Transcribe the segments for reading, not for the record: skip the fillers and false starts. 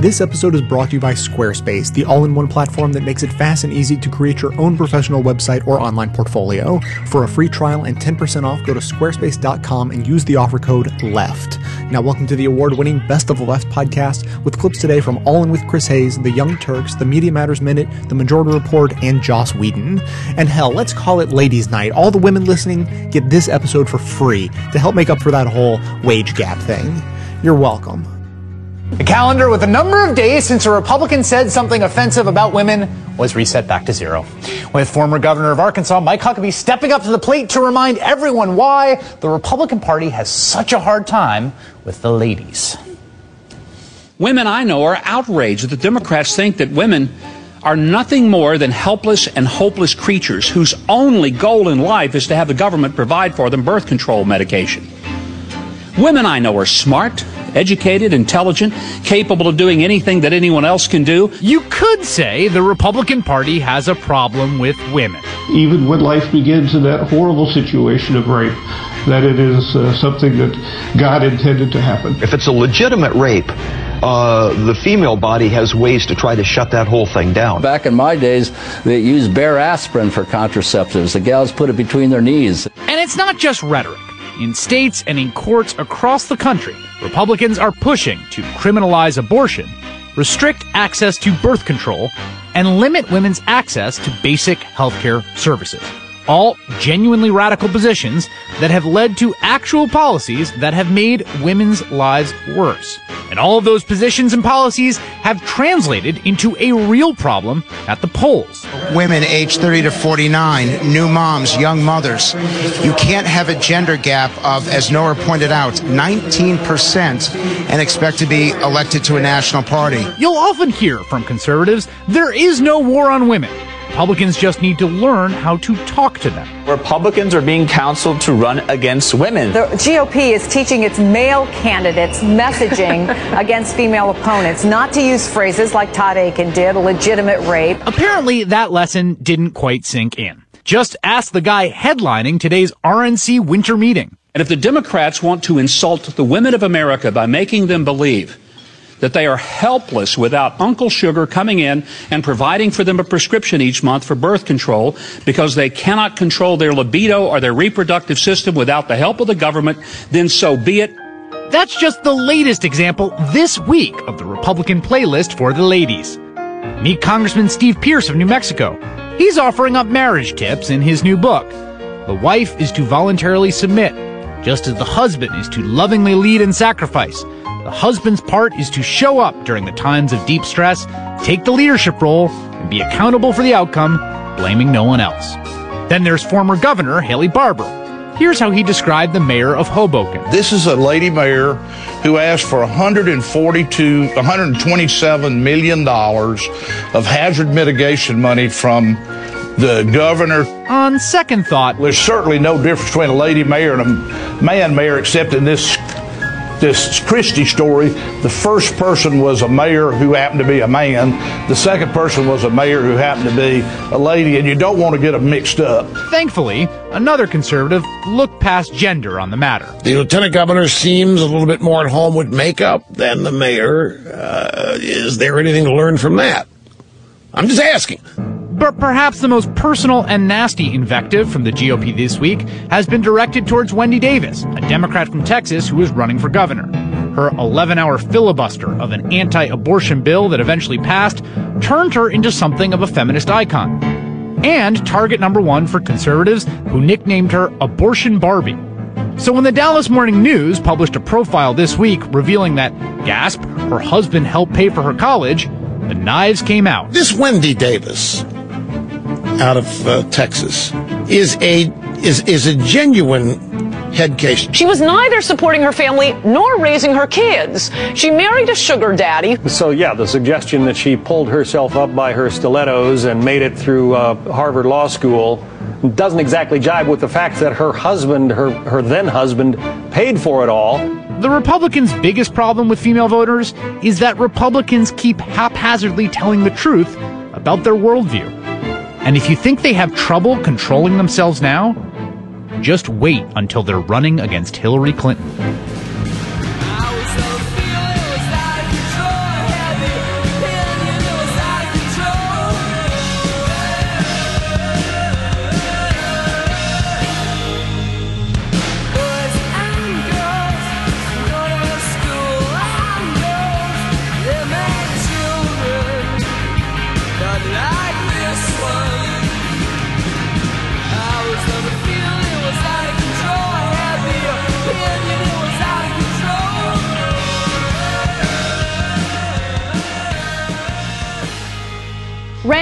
This episode is brought to you by Squarespace, the all-in-one platform that makes it fast and easy to create your own professional website or online portfolio. For a free trial and 10% off, go to squarespace.com and use the offer code LEFT. Now, welcome to the award-winning Best of the Left podcast with clips today from All In with Chris Hayes, The Young Turks, The Media Matters Minute, The Majority Report, and Joss Whedon. And hell, let's call it Ladies' Night. All the women listening get this episode for free to help make up for that whole wage gap thing. You're welcome. The calendar with a number of days since a Republican said something offensive about women was reset back to zero, with former governor of Arkansas, Mike Huckabee, stepping up to the plate to remind everyone why the Republican Party has such a hard time with the ladies. Women I know are outraged that the Democrats think that women are nothing more than helpless and hopeless creatures whose only goal in life is to have the government provide for them birth control medication. Women I know are smart, educated, intelligent, capable of doing anything that anyone else can do. You could say the Republican Party has a problem with women. Even when life begins in that horrible situation of rape, that it is something that God intended to happen. If it's a legitimate rape, the female body has ways to try to shut that whole thing down. Back in my days, they used bare aspirin for contraceptives. The gals put it between their knees. And it's not just rhetoric. In states and in courts across the country, Republicans are pushing to criminalize abortion, restrict access to birth control, and limit women's access to basic healthcare services. All genuinely radical positions that have led to actual policies that have made women's lives worse. And all of those positions and policies have translated into a real problem at the polls. Women aged 30 to 49, new moms, young mothers. You can't have a gender gap of, as Nora pointed out, 19% and expect to be elected to a national party. You'll often hear from conservatives, there is no war on women. Republicans just need to learn how to talk to them. Republicans are being counseled to run against women. The GOP is teaching its male candidates messaging against female opponents, not to use phrases like Todd Akin did, a legitimate rape. Apparently, that lesson didn't quite sink in. Just ask the guy headlining today's RNC winter meeting. And if the Democrats want to insult the women of America by making them believe that they are helpless without Uncle Sugar coming in and providing for them a prescription each month for birth control because they cannot control their libido or their reproductive system without the help of the government, then so be it. That's just the latest example this week of the Republican playlist for the ladies. Meet Congressman Steve Pearce of New Mexico. He's offering up marriage tips in his new book. The wife is to voluntarily submit, just as the husband is to lovingly lead and sacrifice. The husband's part is to show up during the times of deep stress, take the leadership role, and be accountable for the outcome, blaming no one else. Then there's former Governor Haley Barbour. Here's how he described the mayor of Hoboken. This is a lady mayor who asked for $127 million of hazard mitigation money from the governor. On second thought, there's certainly no difference between a lady mayor and a man mayor, except in this Christie story, the first person was a mayor who happened to be a man. The second person was a mayor who happened to be a lady, and you don't want to get them mixed up. Thankfully, another conservative looked past gender on the matter. The lieutenant governor seems a little bit more at home with makeup than the mayor. Is there anything to learn from that? I'm just asking. But perhaps the most personal and nasty invective from the GOP this week has been directed towards Wendy Davis, a Democrat from Texas who is running for governor. Her 11-hour filibuster of an anti-abortion bill that eventually passed turned her into something of a feminist icon. And target number one for conservatives who nicknamed her Abortion Barbie. So when the Dallas Morning News published a profile this week revealing that, gasp, her husband helped pay for her college, the knives came out. This Wendy Davis out of Texas is a genuine head case. She was neither supporting her family nor raising her kids. She married a sugar daddy. So yeah, the suggestion that she pulled herself up by her stilettos and made it through Harvard Law School doesn't exactly jibe with the fact that her husband, her then husband, paid for it all. The Republicans' biggest problem with female voters is that Republicans keep haphazardly telling the truth about their worldview. And if you think they have trouble controlling themselves now, just wait until they're running against Hillary Clinton.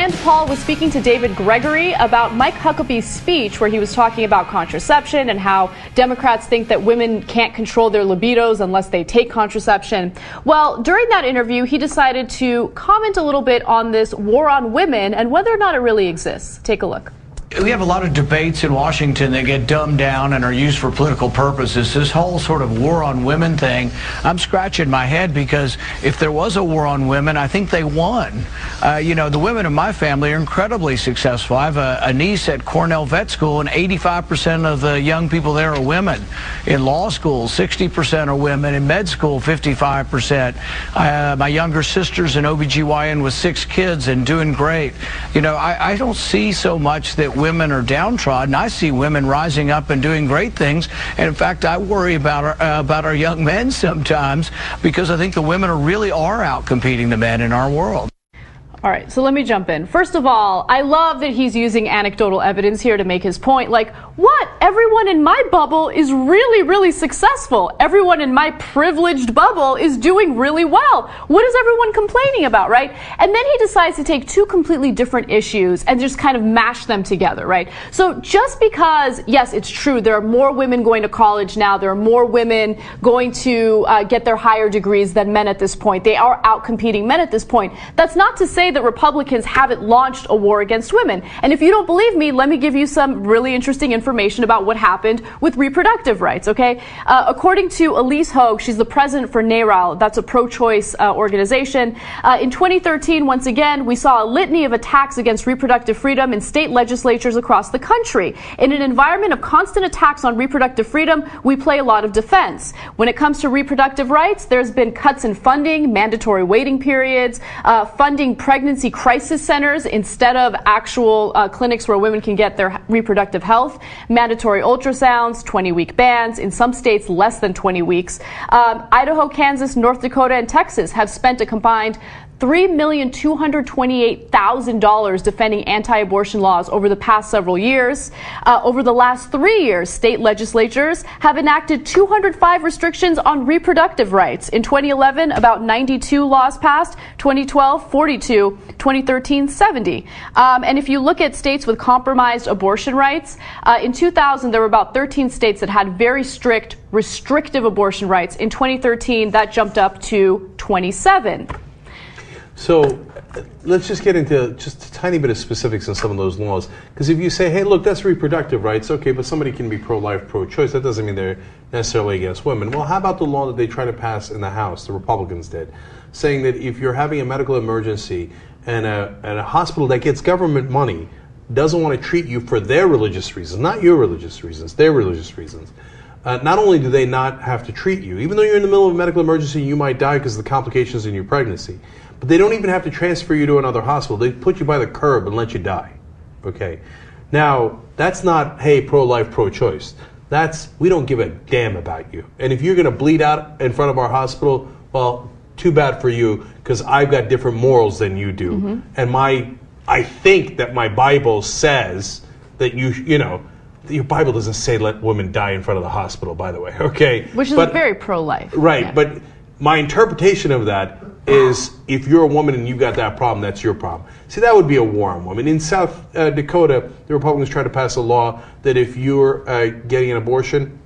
Rand Paul was speaking to David Gregory about Mike Huckabee's speech where he was talking about contraception and how Democrats think that women can't control their libidos unless they take contraception. Well, during that interview, he decided to comment a little bit on this war on women and whether or not it really exists. Take a look. We have a lot of debates in Washington that get dumbed down and are used for political purposes. This whole sort of war on women thing, I'm scratching my head because if there was a war on women, I think they won. You know, the women in my family are incredibly successful. I have a niece at Cornell Vet School, and 85% of the young people there are women. In law school, 60% are women. In med school, 55%. My younger sister's an OBGYN with 6 kids and doing great. You know, I don't see so much that women are downtrodden. I see women rising up and doing great things, and in fact I worry about our young men sometimes because I think the women really are out competing the men in our world. All right, so let me jump in. First of all, I love that he's using anecdotal evidence here to make his point. Like, what? Everyone in my bubble is really, really successful. Everyone in my privileged bubble is doing really well. What is everyone complaining about, right? And then he decides to take two completely different issues and just kind of mash them together, right? So just because, yes, it's true, there are more women going to college now. There are more women going to get their higher degrees than men at this point. They are outcompeting men at this point. That's not to say that Republicans haven't launched a war against women. And if you don't believe me, let me give you some really interesting information about what happened with reproductive rights, okay? According to Elise Hogue, she's the president for NARAL, that's a pro-choice organization. In 2013, once again, we saw a litany of attacks against reproductive freedom in state legislatures across the country. In an environment of constant attacks on reproductive freedom, we play a lot of defense. When it comes to reproductive rights, there's been cuts in funding, mandatory waiting periods, funding pregnancy crisis centers instead of actual clinics where women can get their reproductive health, mandatory ultrasounds, 20-week bans, in some states less than 20 weeks. Idaho, Kansas, North Dakota, and Texas have spent a combined $3,228,000 defending anti-abortion laws over the past several years. Over the last 3 years, state legislatures have enacted 205 restrictions on reproductive rights. In 2011, about 92 laws passed, 2012, 42, 2013, 70. And if you look at states with compromised abortion rights, in 2000, there were about 13 states that had very strict, restrictive abortion rights. In 2013, that jumped up to 27. So let's just get into just a tiny bit of specifics on some of those laws. Because if you say, hey, look, that's reproductive rights, okay, but somebody can be pro-life, pro-choice, that doesn't mean they're necessarily against women. Well, how about the law that they try to pass in the House, the Republicans did, saying that if you're having a medical emergency and a hospital that gets government money doesn't want to treat you for their religious reasons, not your religious reasons, their religious reasons, not only do they not have to treat you, even though you're in the middle of a medical emergency and you might die because of the complications in your pregnancy, but they don't even have to transfer you to another hospital. They put you by the curb and let you die. Okay. Now, that's not, hey, pro-life, pro-choice. That's, we don't give a damn about you. And if you're going to bleed out in front of our hospital, well, too bad for you, because I've got different morals than you do. Mm-hmm. And I think that my Bible says that you know, your Bible doesn't say let women die in front of the hospital, by the way, okay? Which is very pro-life. Right, yeah. But my interpretation of that is if you're a woman and you've got that problem, that's your problem. See, that would be a war on women. In South Dakota, the Republicans tried to pass a law that if you're getting an abortion,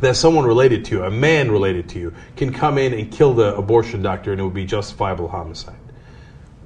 that someone related to you, a man related to you, can come in and kill the abortion doctor and it would be justifiable homicide.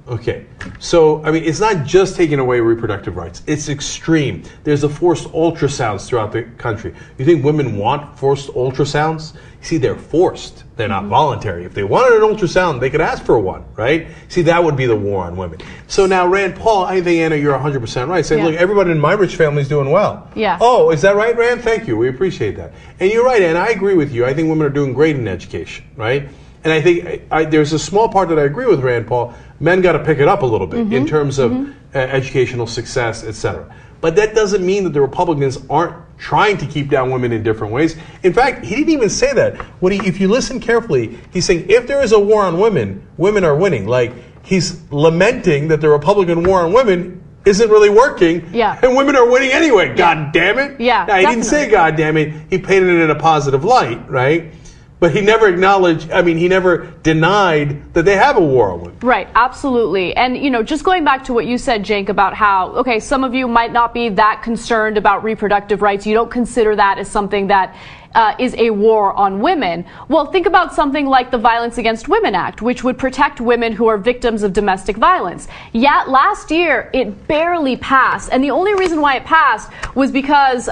Okay, so, I mean, it's not just taking away reproductive rights. It's extreme. There's the forced ultrasounds throughout the country. You think women want forced ultrasounds? See, they're forced. They're not voluntary. If they wanted an ultrasound, they could ask for one, right? See, that would be the war on women. So now, Rand Paul, I think, Anna, you're 100% right. Saying, look, everybody in my rich family is doing well. Yeah. Oh, is that right, Rand? Thank you. We appreciate that. And you're right, Anna. I agree with you. I think women are doing great in education, right? And I think there's a small part that I agree with Rand Paul. Men got to pick it up a little bit in terms of educational success, etc. But that doesn't mean that the Republicans aren't trying to keep down women in different ways. In fact, he didn't even say that. If you listen carefully, he's saying if there is a war on women, women are winning. Like, he's lamenting that the Republican war on women isn't really working, and women are winning anyway, God damn it. Yeah, now, he didn't say God damn it. He painted it in a positive light, right? But he never acknowledged, I mean, he never denied that they have a war on women. Right, absolutely. And, you know, just going back to what you said, Cenk, about how, okay, some of you might not be that concerned about reproductive rights. You don't consider that as something that is a war on women. Well, think about something like the Violence Against Women Act, which would protect women who are victims of domestic violence. Yet last year, it barely passed. And the only reason why it passed was because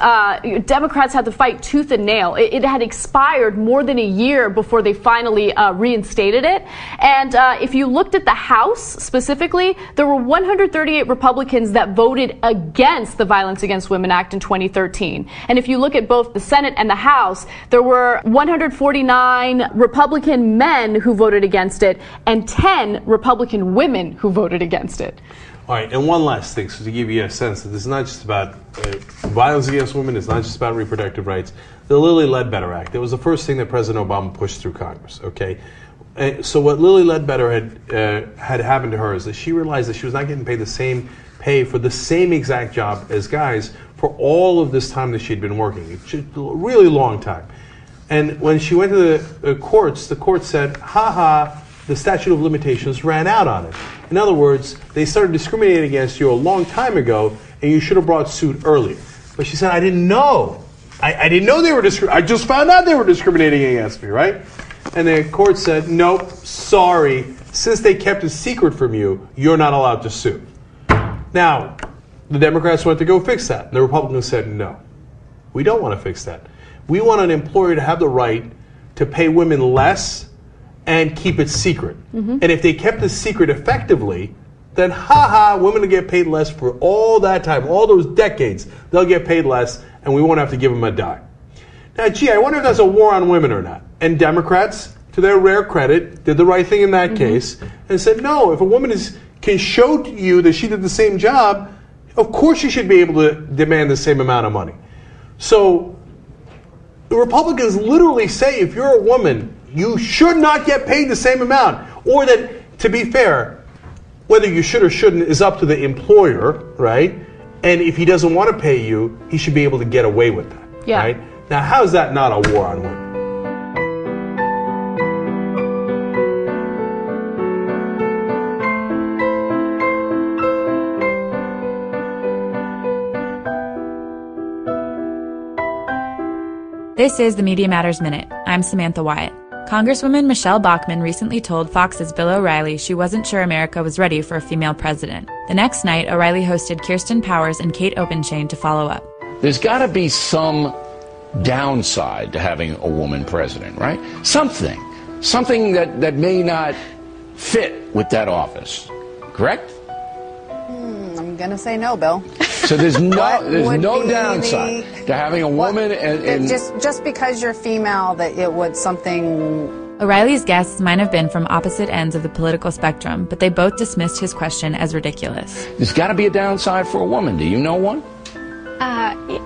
Democrats had to fight tooth and nail. It had expired more than a year before they finally reinstated it. And if you looked at the House specifically, there were 138 Republicans that voted against the Violence Against Women Act in 2013. And if you look at both the Senate and the House, there were 149 Republican men who voted against it and 10 Republican women who voted against it. All right, and one last thing, so to give you a sense that this is not just about violence against women, it's not just about reproductive rights. The Lily Ledbetter Act, it was the first thing that President Obama pushed through Congress, okay? And so what Lily Ledbetter had happened to her is that she realized that she was not getting paid the same pay for the same exact job as guys for all of this time that she'd been working, a really long time. And when she went to the courts said, ha, the statute of limitations ran out on it. In other words, they started discriminating against you a long time ago, and you should have brought suit earlier. But she said, I didn't know. I didn't know they were discriminating. I just found out they were discriminating against me, right? And the court said, nope, sorry. Since they kept it secret from you, you're not allowed to sue. Now, the Democrats wanted to go fix that. The Republicans said, no, we don't want to fix that. We want an employer to have the right to pay women less and keep it secret. Mm-hmm. And if they kept the secret effectively, then women will get paid less for all that time, all those decades. They'll get paid less, and we won't have to give them a dime. Now, gee, I wonder if that's a war on women or not. And Democrats, to their rare credit, did the right thing in that case and said, no, if a woman can show to you that she did the same job, of course you should be able to demand the same amount of money. So the Republicans literally say if you're a woman, you should not get paid the same amount. Or that, to be fair, whether you should or shouldn't is up to the employer, right? And if he doesn't want to pay you, he should be able to get away with that, right? Now, how is that not a war on women? This is The Media Matters Minute. I'm Samantha Wyatt. Congresswoman Michelle Bachmann recently told Fox's Bill O'Reilly she wasn't sure America was ready for a female president. The next night, O'Reilly hosted Kirsten Powers and Kate Openshain to follow up. There's got to be some downside to having a woman president, right? Something that may not fit with that office, correct? I'm going to say no, Bill. So there's no downside to having a woman. And just because you're female, that it would something. O'Reilly's guests might have been from opposite ends of the political spectrum, but they both dismissed his question as ridiculous. There's got to be a downside for a woman. Do you know one?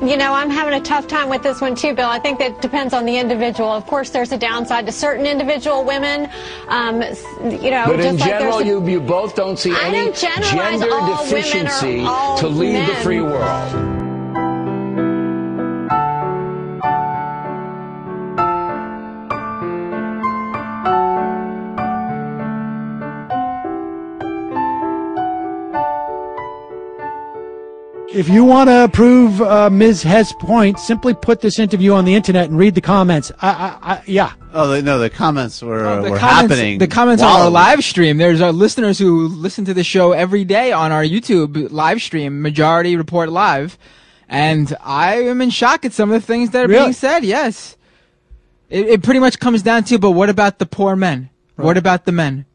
You know, I'm having a tough time with this one, too, Bill. I think that depends on the individual. Of course, there's a downside to certain individual women. You know, but just in general, like you both don't see any gender deficiency to lead the free world. If you want to approve Ms. Hess' point, simply put this interview on the internet and read the comments. Yeah. Oh, no, the comments were happening. The comments on our live stream. There's our listeners who listen to the show every day on our YouTube live stream, Majority Report Live. And I am in shock at some of the things that are being said, yes. It pretty much comes down to, but what about the poor men? Right. What about the men?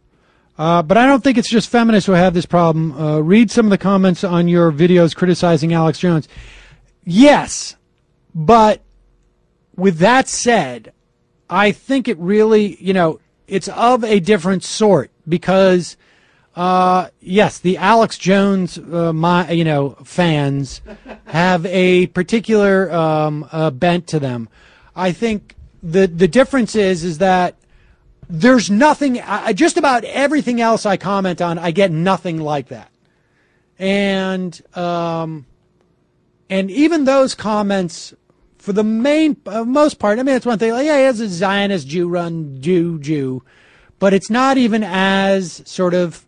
But I don't think it's just feminists who have this problem. Read some of the comments on your videos criticizing Alex Jones. Yes, but with that said, I think it really, you know, it's of a different sort because, yes, the Alex Jones, fans have a particular bent to them. I think the difference is that there's nothing, just about everything else I comment on, I get nothing like that. And even those comments for the most part. I mean, it's one thing. Like, yeah, it's a Zionist Jew-run Jew, but it's not even as sort of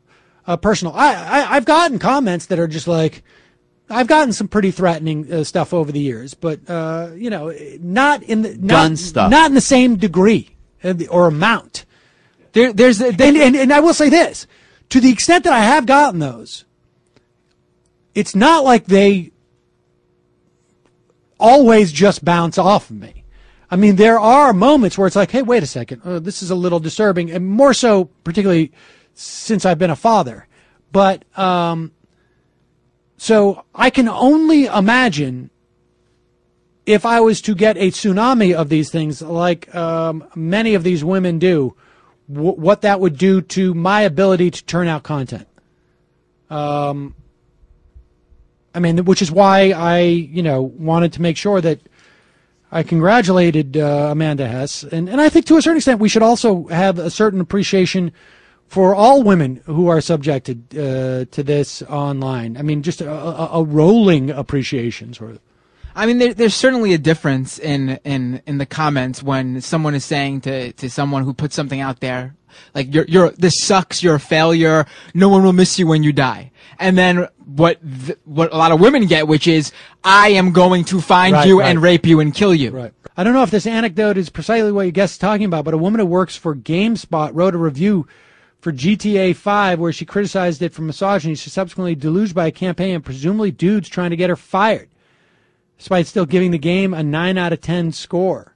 personal. I've gotten comments that are just like, I've gotten some pretty threatening stuff over the years, but you know, not in the gun stuff, not in the same degree or amount. And I will say this: to the extent that I have gotten those, it's not like they always just bounce off of me. I mean, there are moments where it's like, hey, wait a second, this is a little disturbing, and more so particularly since I've been a father. But so I can only imagine if I was to get a tsunami of these things, like many of these women do, what that would do to my ability to turn out content. I mean, which is why I, you know, wanted to make sure that I congratulated Amanda Hess. And I think to a certain extent we should also have a certain appreciation for all women who are subjected to this online. I mean, just a rolling appreciation sort of. I mean, there's certainly a difference in the comments when someone is saying to someone who puts something out there, like, this sucks, you're a failure, no one will miss you when you die. And then what a lot of women get, which is, I am going to find you and rape you and kill you. Right. I don't know if this anecdote is precisely what your guest is talking about, but a woman who works for GameSpot wrote a review for GTA 5 where she criticized it for misogyny. She subsequently deluged by a campaign and presumably dudes trying to get her fired, despite still giving the game a 9 out of 10 score.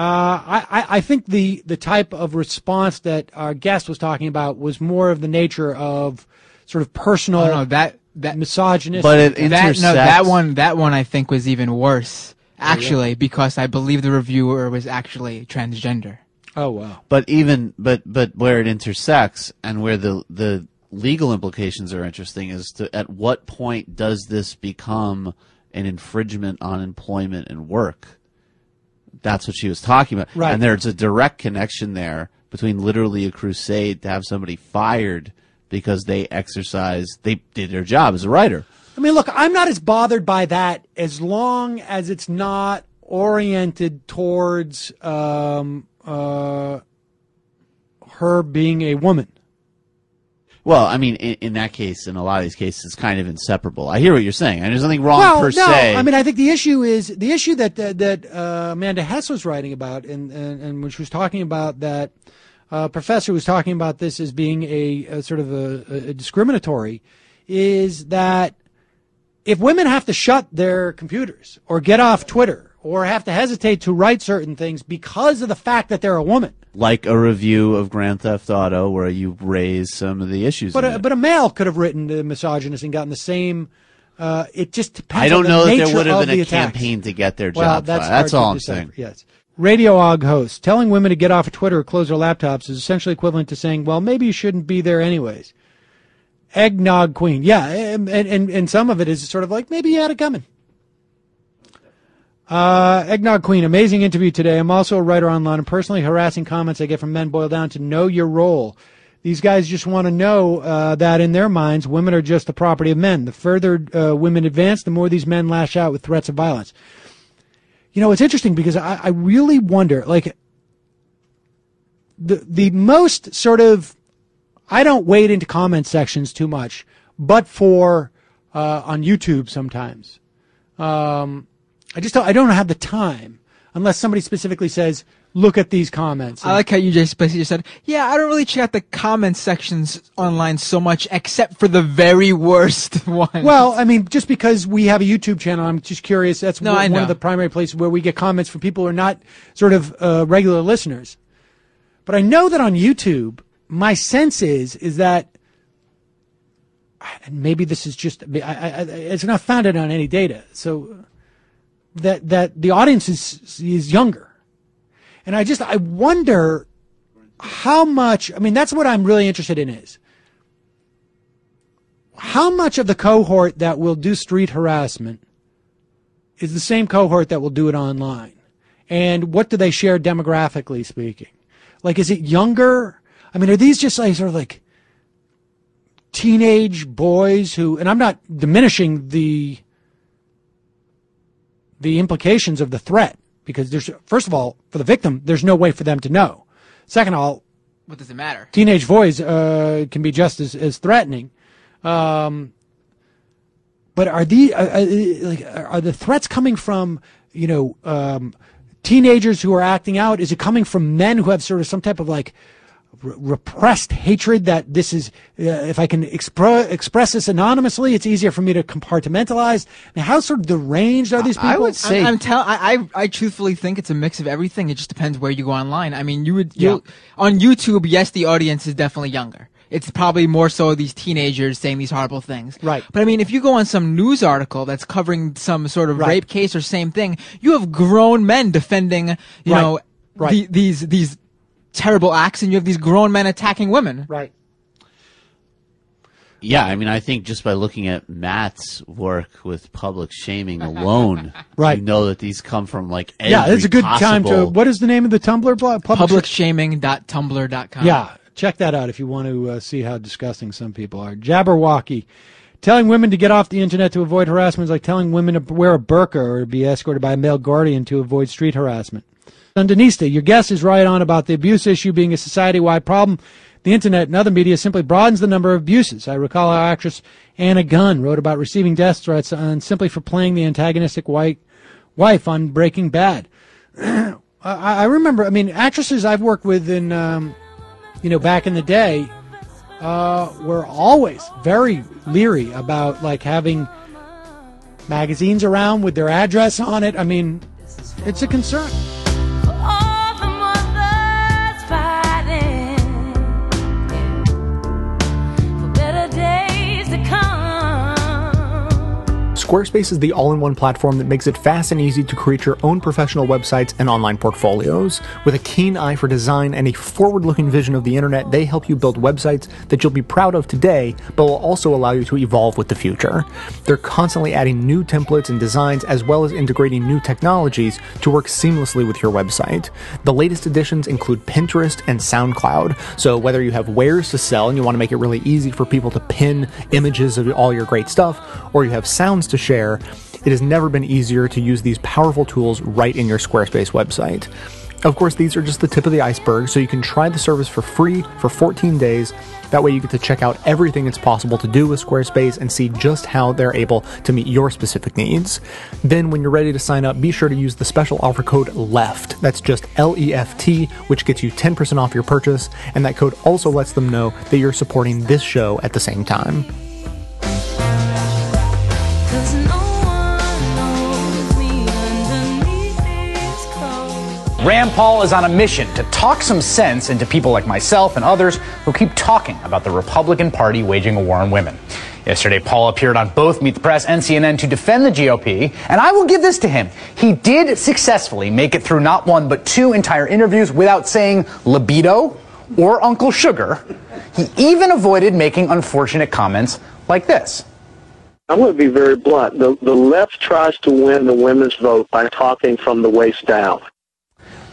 I think the type of response that our guest was talking about was more of the nature of sort of personal misogynistic. But it intersects. That one I think was even worse, actually, because I believe the reviewer was actually transgender. Oh, wow. But where it intersects and where the legal implications are interesting is to at what point does this become an infringement on employment and work? That's what she was talking about. Right. And there's a direct connection there between literally a crusade to have somebody fired because they did their job as a writer. I mean, look, I'm not as bothered by that as long as it's not oriented towards her being a woman. Well, I mean, in that case, in a lot of these cases, it's kind of inseparable. I hear what you're saying. And there's nothing wrong per se. I mean, I think the issue that Amanda Hess was writing about, and which was talking about that professor was talking about this as being a sort of a discriminatory, is that if women have to shut their computers or get off Twitter or have to hesitate to write certain things because of the fact that they're a woman. Like a review of Grand Theft Auto where you raise some of the issues. But a male could have written the misogynist and gotten the same. It just depends. I don't know that there would have been a campaign to get their job. That's all I'm saying. Yes. RadioOg host. Telling women to get off of Twitter or close their laptops is essentially equivalent to saying, well, maybe you shouldn't be there anyways. Eggnog queen. Yeah. And some of it is sort of like, maybe you had it coming. Eggnog Queen, amazing interview today. I'm also a writer online, and personally harassing comments I get from men boil down to know your role. These guys just want to know that in their minds, women are just the property of men. The further women advance, the more these men lash out with threats of violence. You know, it's interesting because I really wonder, like, the most sort of, I don't wade into comment sections too much, but for on YouTube sometimes. I don't have the time unless somebody specifically says, look at these comments. I like how you just basically said, yeah, I don't really check out the comment sections online so much except for the very worst ones. Well, I mean, just because we have a YouTube channel, I'm just curious. That's one of the primary places where we get comments from people who are not sort of regular listeners. But I know that on YouTube, my sense is that, and maybe this is just, it's not founded on any data, so... that the audience is younger. And I wonder how much, I mean, that's what I'm really interested in is how much of the cohort that will do street harassment is the same cohort that will do it online? And what do they share demographically speaking? Like, is it younger? I mean, are these just like sort of like teenage boys who, and I'm not diminishing the the implications of the threat, because there's, first of all, for the victim, there's no way for them to know. Second of all, what does it matter? Teenage boys can be just as threatening. But are the are the threats coming from, you know, teenagers who are acting out? Is it coming from men who have sort of some type of like repressed hatred that this is, if I can express this anonymously, it's easier for me to compartmentalize? And how sort of deranged are these people? I would say I truthfully think it's a mix of everything. It just depends where you go online. I mean, on YouTube, yes, the audience is definitely younger. It's probably more so these teenagers saying these horrible things. Right. But I mean, if you go on some news article that's covering some sort of rape case or same thing, you have grown men defending, you know, these terrible acts, and you have these grown men attacking women. Right. Yeah, I mean, I think just by looking at Matt's work with public shaming alone, you know that these come from like every possible... Yeah, it's a good time to... What is the name of the Tumblr blog? Publicshaming.tumblr.com. Yeah. Check that out if you want to see how disgusting some people are. Jabberwocky. Telling women to get off the internet to avoid harassment is like telling women to wear a burqa or be escorted by a male guardian to avoid street harassment. Sandinista, your guest is right on about the abuse issue being a society-wide problem. The internet and other media simply broadens the number of abuses. I recall how actress Anna Gunn wrote about receiving death threats on simply for playing the antagonistic white wife on Breaking Bad. I remember, I mean, actresses I've worked with in... you know, back in the day, were always very leery about, like, having magazines around with their address on it. I mean, it's a concern. Squarespace is the all-in-one platform that makes it fast and easy to create your own professional websites and online portfolios. With a keen eye for design and a forward-looking vision of the internet, they help you build websites that you'll be proud of today, but will also allow you to evolve with the future. They're constantly adding new templates and designs, as well as integrating new technologies to work seamlessly with your website. The latest additions include Pinterest and SoundCloud, so whether you have wares to sell and you want to make it really easy for people to pin images of all your great stuff, or you have sounds to share, it has never been easier to use these powerful tools right in your Squarespace website. Of course, these are just the tip of the iceberg, so you can try the service for free for 14 days. That way you get to check out everything it's possible to do with Squarespace and see just how they're able to meet your specific needs. Then when you're ready to sign up, be sure to use the special offer code LEFT. That's just L-E-F-T, which gets you 10% off your purchase, and that code also lets them know that you're supporting this show at the same time. Rand Paul is on a mission to talk some sense into people like myself and others who keep talking about the Republican Party waging a war on women. Yesterday, Paul appeared on both Meet the Press and CNN to defend the GOP, and I will give this to him. He did successfully make it through not one but two entire interviews without saying libido or Uncle Sugar. He even avoided making unfortunate comments like this. I'm going to be very blunt. The left tries to win the women's vote by talking from the waist down.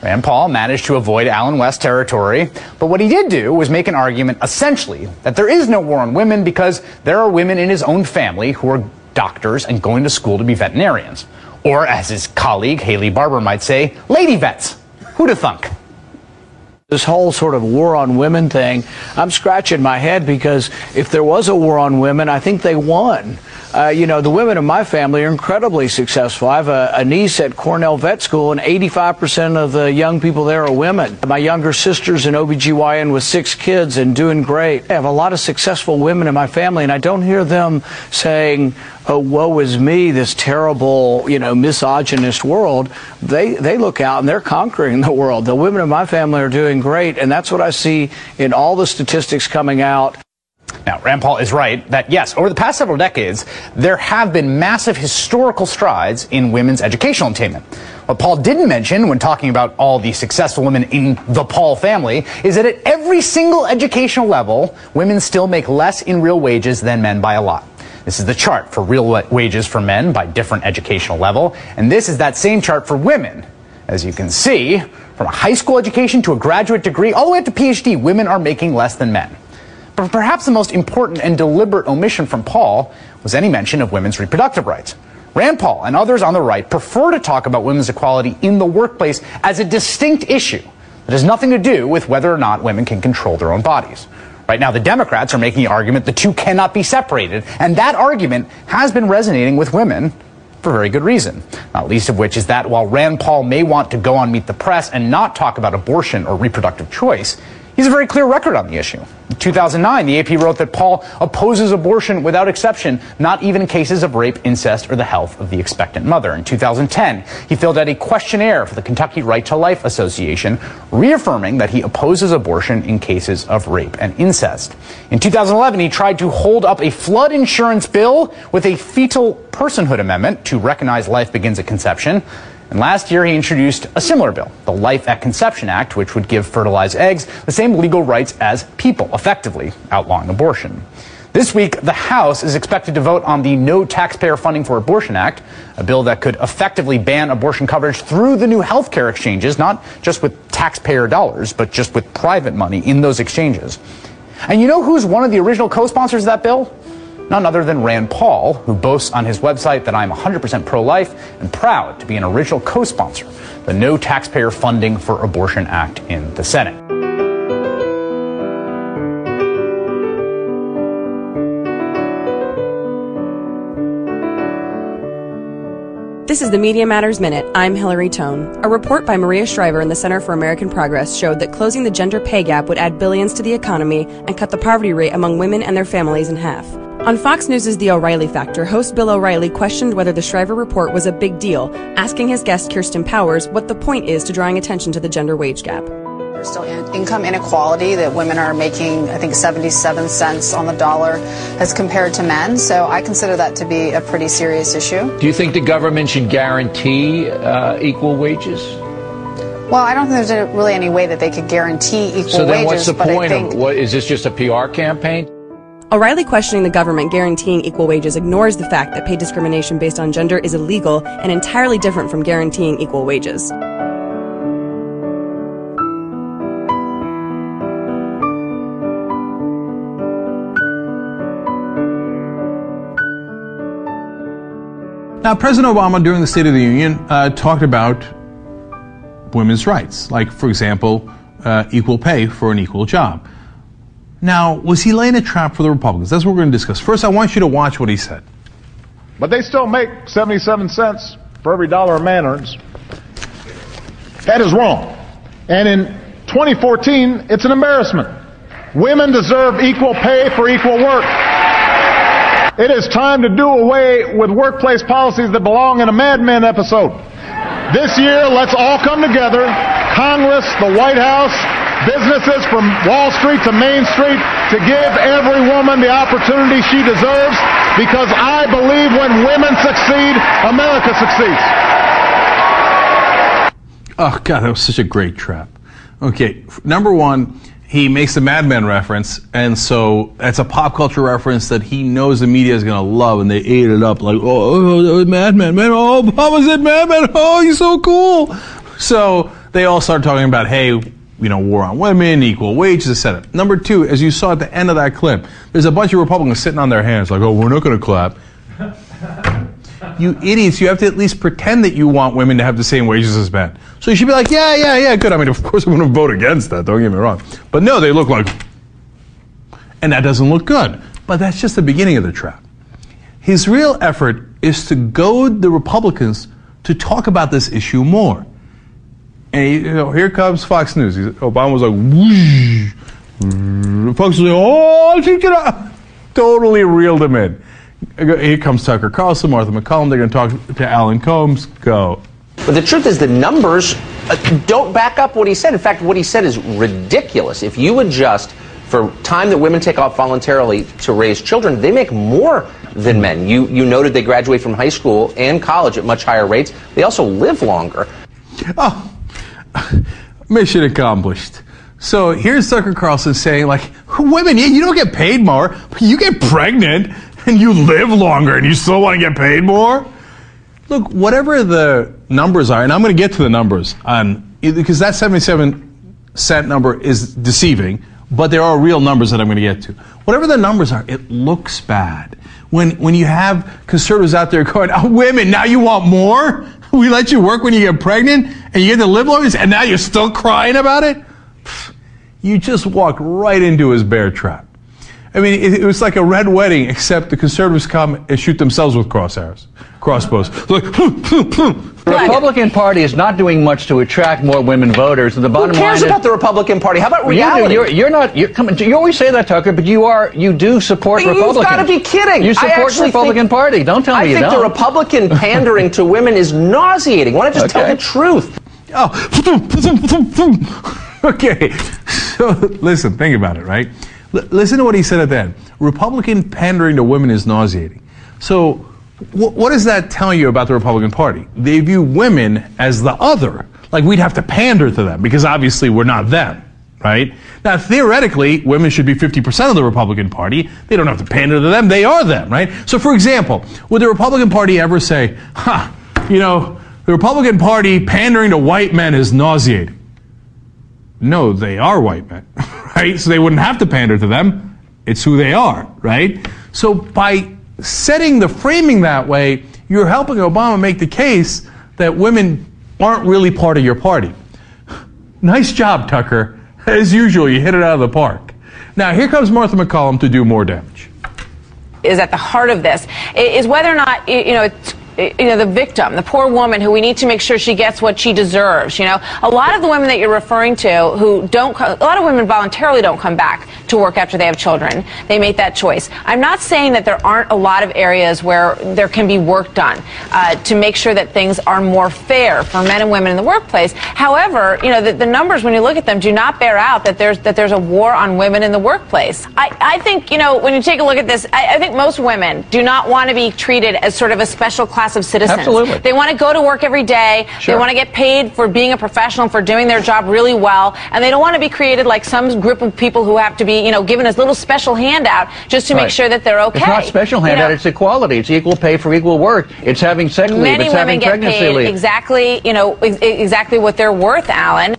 Rand Paul managed to avoid Alan West territory, but what he did do was make an argument essentially that there is no war on women because there are women in his own family who are doctors and going to school to be veterinarians. Or as his colleague Haley Barbour might say, lady vets. Who'da thunk? This whole sort of war on women thing, I'm scratching my head because if there was a war on women, I think they won. You know, the women in my family are incredibly successful. I have a niece at Cornell Vet School, and 85% of the young people there are women. My younger sister's an OBGYN with 6 kids and doing great. I have a lot of successful women in my family, and I don't hear them saying, oh, woe is me, this terrible, you know, misogynist world. They look out and they're conquering the world. The women in my family are doing great, and that's what I see in all the statistics coming out. Now, Rand Paul is right that, yes, over the past several decades, there have been massive historical strides in women's educational attainment. What Paul didn't mention when talking about all the successful women in the Paul family is that at every single educational level, women still make less in real wages than men by a lot. This is the chart for real wages for men by different educational level, and this is that same chart for women. As you can see, from a high school education to a graduate degree, all the way up to PhD, women are making less than men. But perhaps the most important and deliberate omission from Paul was any mention of women's reproductive rights. Rand Paul and others on the right prefer to talk about women's equality in the workplace as a distinct issue that has nothing to do with whether or not women can control their own bodies. Right now, the Democrats are making the argument the two cannot be separated, and that argument has been resonating with women for very good reason, not least of which is that while Rand Paul may want to go on Meet the Press and not talk about abortion or reproductive choice, he has a very clear record on the issue. In 2009, the AP wrote that Paul opposes abortion without exception, not even in cases of rape, incest, or the health of the expectant mother. In 2010, he filled out a questionnaire for the Kentucky Right to Life Association, reaffirming that he opposes abortion in cases of rape and incest. In 2011, he tried to hold up a flood insurance bill with a fetal personhood amendment to recognize life begins at conception. And last year, he introduced a similar bill, the Life at Conception Act, which would give fertilized eggs the same legal rights as people, effectively outlawing abortion. This week, the House is expected to vote on the No Taxpayer Funding for Abortion Act, a bill that could effectively ban abortion coverage through the new health care exchanges, not just with taxpayer dollars, but just with private money in those exchanges. And you know who's one of the original co-sponsors of that bill? None other than Rand Paul, who boasts on his website that I'm 100% pro-life and proud to be an original co-sponsor, the No Taxpayer Funding for Abortion Act in the Senate. This is the Media Matters Minute. I'm Hillary Tone. A report by Maria Shriver and the Center for American Progress showed that closing the gender pay gap would add billions to the economy and cut the poverty rate among women and their families in half. On Fox News' The O'Reilly Factor, host Bill O'Reilly questioned whether the Shriver report was a big deal, asking his guest Kirsten Powers what the point is to drawing attention to the gender wage gap. There's still income inequality that women are making, I think, 77 cents on the dollar as compared to men, so I consider that to be a pretty serious issue. Do you think the government should guarantee equal wages? Well, I don't think there's really any way that they could guarantee equal wages. So then what's the point? Is this just a PR campaign? O'Reilly questioning the government guaranteeing equal wages ignores the fact that pay discrimination based on gender is illegal and entirely different from guaranteeing equal wages. Now, President Obama during the State of the Union talked about women's rights, like, for example, equal pay for an equal job. Now, was he laying a trap for the Republicans? That's what we're going to discuss. First, I want you to watch what he said. But they still make 77 cents for every dollar a man earns. That is wrong. And in 2014, it's an embarrassment. Women deserve equal pay for equal work. It is time to do away with workplace policies that belong in a Mad Men episode. This year, let's all come together, Congress, the White House, businesses from Wall Street to Main Street, to give every woman the opportunity she deserves, because I believe when women succeed, America succeeds. Oh, God, that was such a great trap. Okay, number one, he makes the Mad Men reference, and so that's a pop culture reference that he knows the media is going to love, and they ate it up like, oh, Mad Men, man, oh, Obama's in Mad Men, oh, he's so cool. So they all start talking about, hey, you know, war on women, equal wages, etc. Number two, as you saw at the end of that clip, there's a bunch of Republicans sitting on their hands like, oh, we're not going to clap. You idiots, you have to at least pretend that you want women to have the same wages as men. So you should be like, yeah, good. I mean, of course I'm going to vote against that, don't get me wrong. But no, they look like... And that doesn't look good. But that's just the beginning of the trap. His real effort is to goad the Republicans to talk about this issue more. And here comes Fox News. Obama was like, whoosh. Fox was like, oh, get up. Totally reeled him in. Here comes Tucker Carlson, Martha MacCallum. They're going to talk to Alan Colmes. Go. But the truth is the numbers don't back up what he said. In fact, what he said is ridiculous. If you adjust for time that women take off voluntarily to raise children, they make more than men. You noted they graduate from high school and college at much higher rates. They also live longer. Oh. Mission accomplished. So here's Tucker Carlson saying, like, women, you don't get paid more, but you get pregnant and you live longer and you still want to get paid more? Look, whatever the numbers are, and I'm going to get to the numbers, because that 77 cent number is deceiving, but there are real numbers that I'm going to get to. Whatever the numbers are, it looks bad. when you have conservatives out there going, oh, women, now you want more? We let you work when you get pregnant and you get to live longer, and now you're still crying about it? You just walked right into his bear trap. I mean, it was like a red wedding, except the conservatives come and shoot themselves with crossbows. The Republican Party is not doing much to attract more women voters. And the bottom line is, who cares about the Republican Party? How about reality? You always say that, Tucker, but you do support Republicans. You've got to be kidding. You support the Republican Party. Don't tell me you don't. I think the Republican pandering to women is nauseating. Why not just tell the truth? Oh. Okay. So, listen, think about it, right? Listen to what he said at that. Republican pandering to women is nauseating. So what does that tell you about the Republican Party? They view women as the other. Like, we'd have to pander to them because obviously we're not them, right? Now, theoretically, women should be 50% of the Republican Party. They don't have to pander to them. They are them, right? So, for example, would the Republican Party ever say, the Republican Party pandering to white men is nauseating? No, they are white men, right? So they wouldn't have to pander to them. It's who they are, right? So by setting the framing that way, you're helping Obama make the case that women aren't really part of your party. Nice job, Tucker. As usual, you hit it out of the park. Now, here comes Martha MacCallum to do more damage. Is at the heart of this is whether or not, the victim, the poor woman who we need to make sure she gets what she deserves, A lot of the women that you're referring to a lot of women voluntarily don't come back to work after they have children. They make that choice. I'm not saying that there aren't a lot of areas where there can be work done to make sure that things are more fair for men and women in the workplace. However, the numbers, when you look at them, do not bear out that there's a war on women in the workplace. I think, when you take a look at this, I think most women do not want to be treated as sort of a special class of citizens. Absolutely. They want to go to work every day. Sure. They want to get paid for being a professional, for doing their job really well, and they don't want to be created like some group of people who have to be, given a little special handout just to make sure that they're okay. It's not special handout. It's equality. It's equal pay for equal work. It's having sex leave. Many it's having pregnancy leave. Women get paid exactly, exactly what they're worth, Alan.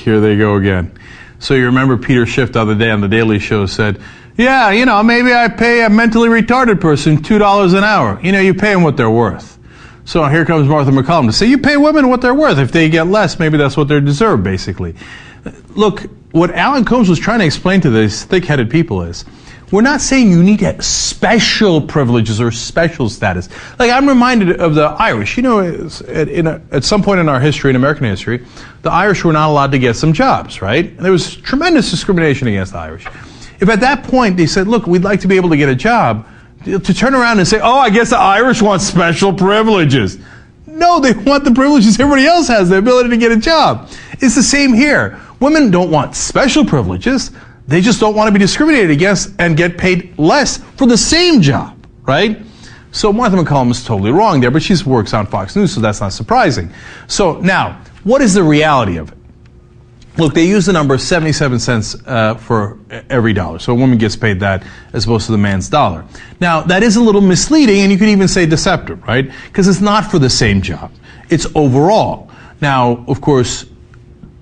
Here they go again. So you remember Peter Schiff the other day on the Daily Show said, yeah, maybe I pay a mentally retarded person $2 an hour. You pay them what they're worth. So here comes Martha MacCallum to say, you pay women what they're worth. If they get less, maybe that's what they deserve, basically. Look, what Alan Colmes was trying to explain to these thick-headed people is, we're not saying you need special privileges or special status. Like, I'm reminded of the Irish. At some point in our history, in American history, the Irish were not allowed to get some jobs, right? And there was tremendous discrimination against the Irish. If at that point they said, look, we'd like to be able to get a job, to turn around and say, oh, I guess the Irish want special privileges. No, they want the privileges everybody else has, the ability to get a job. It's the same here. Women don't want special privileges. They just don't want to be discriminated against and get paid less for the same job, right? So Martha MacCallum is totally wrong there, but she works on Fox News, so that's not surprising. So now, what is the reality of it? Look, they use the number 77 cents for every dollar. So a woman gets paid that as opposed to the man's dollar. Now, that is a little misleading, and you could even say deceptive, right? Because it's not for the same job. It's overall. Now, of course,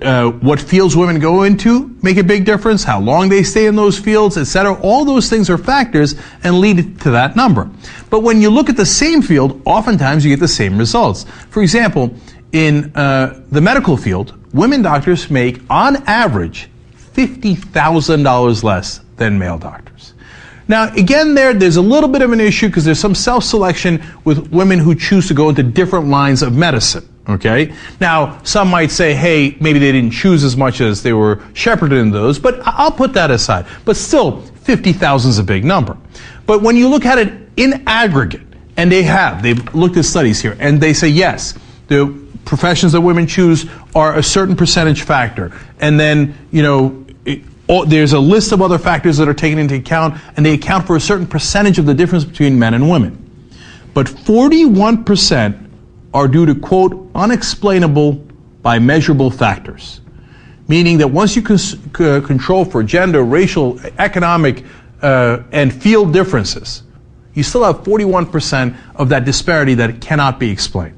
what fields women go into make a big difference, how long they stay in those fields, etc. All those things are factors and lead to that number. But when you look at the same field, oftentimes you get the same results. For example, in the medical field, women doctors make, on average, $50,000 less than male doctors. Now, again, there's a little bit of an issue because there's some self-selection with women who choose to go into different lines of medicine, okay? Now, some might say, hey, maybe they didn't choose as much as they were shepherded in those, but I'll put that aside. But still, 50,000 is a big number. But when you look at it in aggregate, and they've looked at studies here, and they say, yes, the professions that women choose are a certain percentage factor. And then, there's a list of other factors that are taken into account, and they account for a certain percentage of the difference between men and women. But 41% are due to, quote, unexplainable by measurable factors. Meaning that once you control for gender, racial, economic, and field differences, you still have 41% of that disparity that cannot be explained.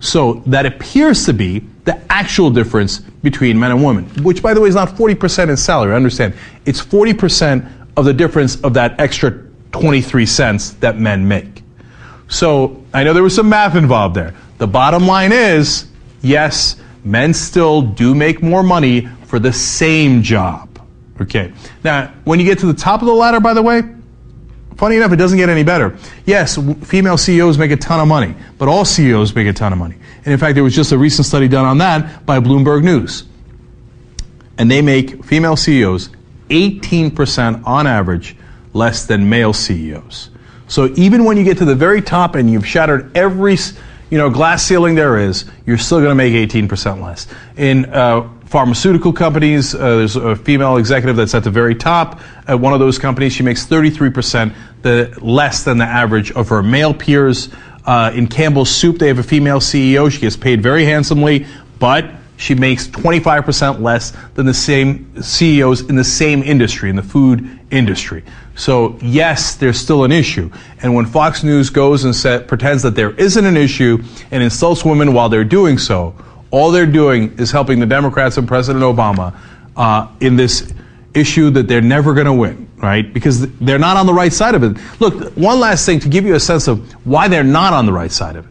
So that appears to be the actual difference between men and women, which, by the way, is not 40% in salary. Understand, it's 40% of the difference of that extra $0.23 that men make. So I know there was some math involved there. The bottom line is, yes, men still do make more money for the same job. Okay. Now, when you get to the top of the ladder, by the way, funny enough, it doesn't get any better. Yes, female CEOs make a ton of money, but all CEOs make a ton of money. And in fact, there was just a recent study done on that by Bloomberg News. And they make, female CEOs, 18% on average less than male CEOs. So even when you get to the very top and you've shattered every, glass ceiling there is, you're still going to make 18% less. In pharmaceutical companies, there's a female executive that's at the very top at one of those companies. She makes 33% less than the average of her male peers. In Campbell's Soup, they have a female CEO. She gets paid very handsomely, but she makes 25% less than the same CEOs in the same industry, in the food industry. So yes, there's still an issue. And when Fox News goes and pretends that there isn't an issue and insults women while they're doing so, all they're doing is helping the Democrats and President Obama in this issue that they're never going to win, right? Because they're not on the right side of it. Look, one last thing to give you a sense of why they're not on the right side of